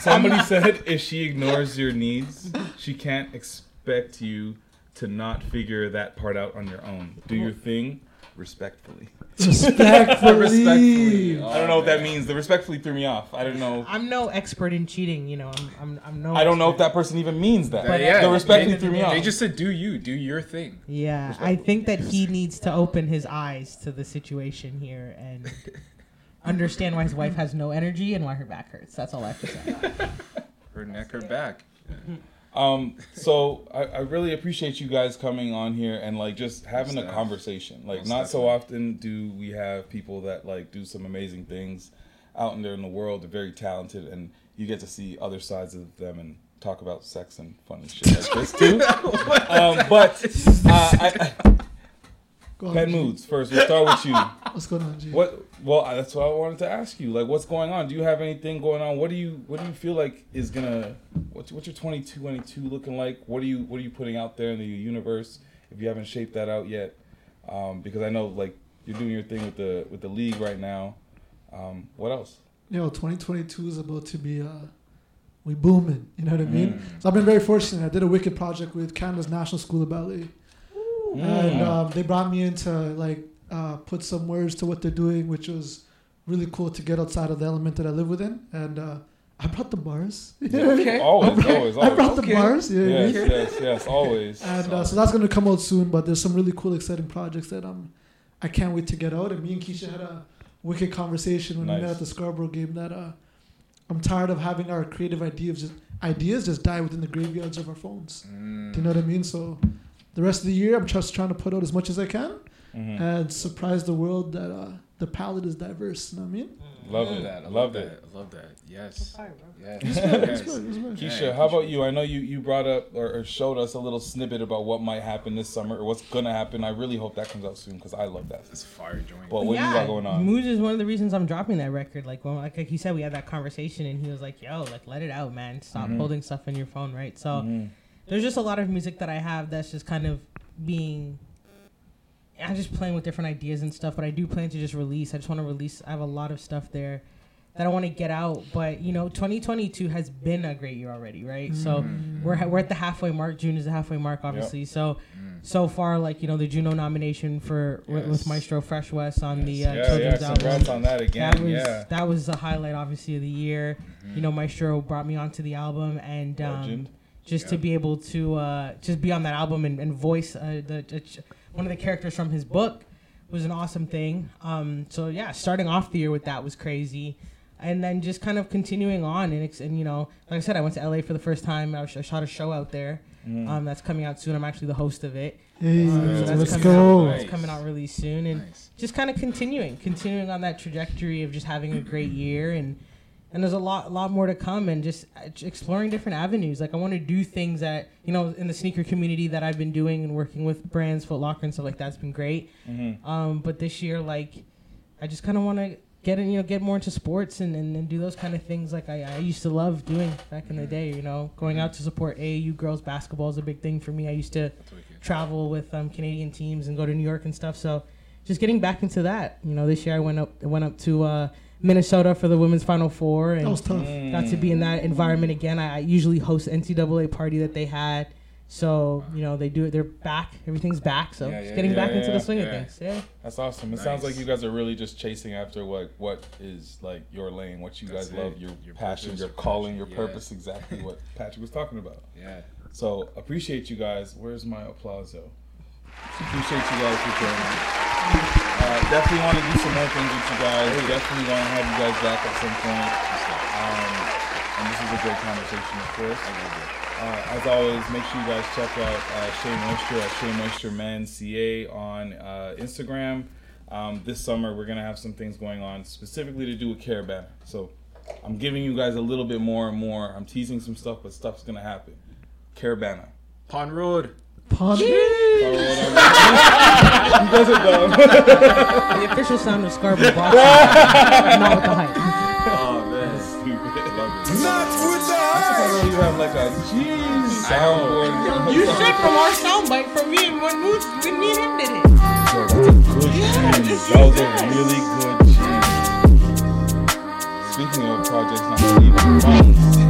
Somebody said if she ignores your needs, she can't expect you to not figure that part out on your own. Do your thing respectfully. Respectfully. Respectfully. Oh, I don't know man. what that means. The respectfully threw me off. I don't know. I'm no expert in cheating. You know, I'm I'm, I'm no. I don't expert. know if that person even means that. But yeah, the respectfully threw me they off. They just said, "Do you do your thing?" Yeah, I think that he needs to open his eyes to the situation here and understand why his wife has no energy and why her back hurts. That's all I have to say. Her neck, her back. Yeah. Um, so I, I really appreciate you guys coming on here and like just having a conversation. Like not so often do we have people that like do some amazing things out in there in the world. They're very talented and you get to see other sides of them and talk about sex and funny shit like this too. um, but uh, I, I, on, Pen Moods, first we'll start with you. What's going on, G? What? Well, that's what I wanted to ask you. Like, what's going on? Do you have anything going on? What do you What do you feel like is gonna? What's What's your twenty twenty-two looking like? What are you What are you putting out there in the universe? If you haven't shaped that out yet, um, because I know like you're doing your thing with the with the league right now. Um, what else? You know, twenty twenty-two is about to be. Uh, we booming. You know what I mean? Mm. So I've been very fortunate. I did a wicked project with Canada's National School of Ballet. Mm. And um, they brought me in to like uh, put some words to what they're doing, which was really cool to get outside of the element that I live within. And uh, I brought the bars. Yeah, okay. Always, I brought, always, always. I brought okay. the bars. Yeah, yes, yeah. yes, yes, always. And uh, so that's going to come out soon, but there's some really cool, exciting projects that um, I can't wait to get out. And me and Keisha had a wicked conversation when nice. we met at the Scarborough game that uh, I'm tired of having our creative ideas just, ideas just die within the graveyards of our phones. Mm. Do you know what I mean? So... the rest of the year, I'm just trying to put out as much as I can mm-hmm. and surprise the world that uh, the palette is diverse. You know what I mean? Love yeah. that. I love that. I love that. Yes. Fire, yes. It's fire, yes. It's fire, it's fire. Keisha, yeah, how about you? I know you, you brought up or, or showed us a little snippet about what might happen this summer or what's going to happen. I really hope that comes out soon because I love that. It's fire joint. But, but what yeah, you got going on? Moods is one of the reasons I'm dropping that record. Like, well, like, like he said, we had that conversation and he was like, yo, like, let it out, man. Stop mm-hmm. holding stuff in your phone, right? So... Mm-hmm. There's just a lot of music that I have that's just kind of being... I'm just playing with different ideas and stuff, but I do plan to just release. I just want to release. I have a lot of stuff there that I want to get out. But, you know, twenty twenty-two has been a great year already, right? Mm-hmm. So we're ha- we're at the halfway mark. June is the halfway mark, obviously. Yep. So, mm-hmm. so far, like, you know, the Juno nomination for yes. with Maestro Fresh West on yes. the uh, yeah, children's yeah, album. Congrats on that again. That was, yeah. that was the highlight, obviously, of the year. Mm-hmm. You know, Maestro brought me onto the album. And... Um, Legend. Just yeah. to be able to uh, just be on that album and, and voice uh, the, the ch- one of the characters from his book was an awesome thing. Um, so, yeah, starting off the year with that was crazy. And then just kind of continuing on. And, and you know, like I said, I went to L A for the first time. I, was, I shot a show out there mm. um, that's coming out soon. I'm actually the host of it. Hey, um, so that's let's coming go. Out, that's nice. coming out really soon. And nice. just kind of continuing, continuing on that trajectory of just having a great year and And there's a lot lot more to come and just exploring different avenues. Like, I want to do things that, you know, in the sneaker community that I've been doing and working with brands, Foot Locker and stuff like that's been great. Mm-hmm. Um, but this year, like, I just kind of want to get in, you know, get more into sports and, and, and do those kind of things like I, I used to love doing back in the day, you know. Going mm-hmm. out to support A A U girls basketball is a big thing for me. I used to travel with um, Canadian teams and go to New York and stuff. So just getting back into that. You know, this year I went up, went up to... Uh, Minnesota for the women's Final Four, and that was tough. Got to be in that environment again. I, I usually host the N C double A party that they had, So, you know, they do it. They're back. Everything's back. So, yeah, yeah, getting yeah, back yeah, into yeah, the swing yeah. of things. Yeah. That's awesome. It nice. Sounds like you guys are really just chasing after what, what is, like, your lane, what you That's guys it. love, your, your passion, purpose, your calling, your yeah. purpose, exactly what Patrick was talking about. Yeah. So, appreciate you guys. Where's my applause, though? Appreciate you guys for joining me. Uh, definitely want to do some more things with you guys. We're definitely going to have you guys back at some point. Um, and this is a great conversation, of course. Uh, as always, make sure you guys check out uh, Shea Moisture at Shea Moisture Men C A on uh, Instagram. Um, this summer, we're going to have some things going on specifically to do with Care Banner. So I'm giving you guys a little bit more and more. I'm teasing some stuff, but stuff's going to happen. Care Banner. Pond Road. Pond Road. You guys are dumb. The official sound of Scarborough Boxing. Not with the hype. Oh, man. That's stupid. Not with the You have like a jeez soundboard. You said from our soundbite from me and one mood when me and him did it. Yeah, that was a really good jeez. Speaking of projects not leaving,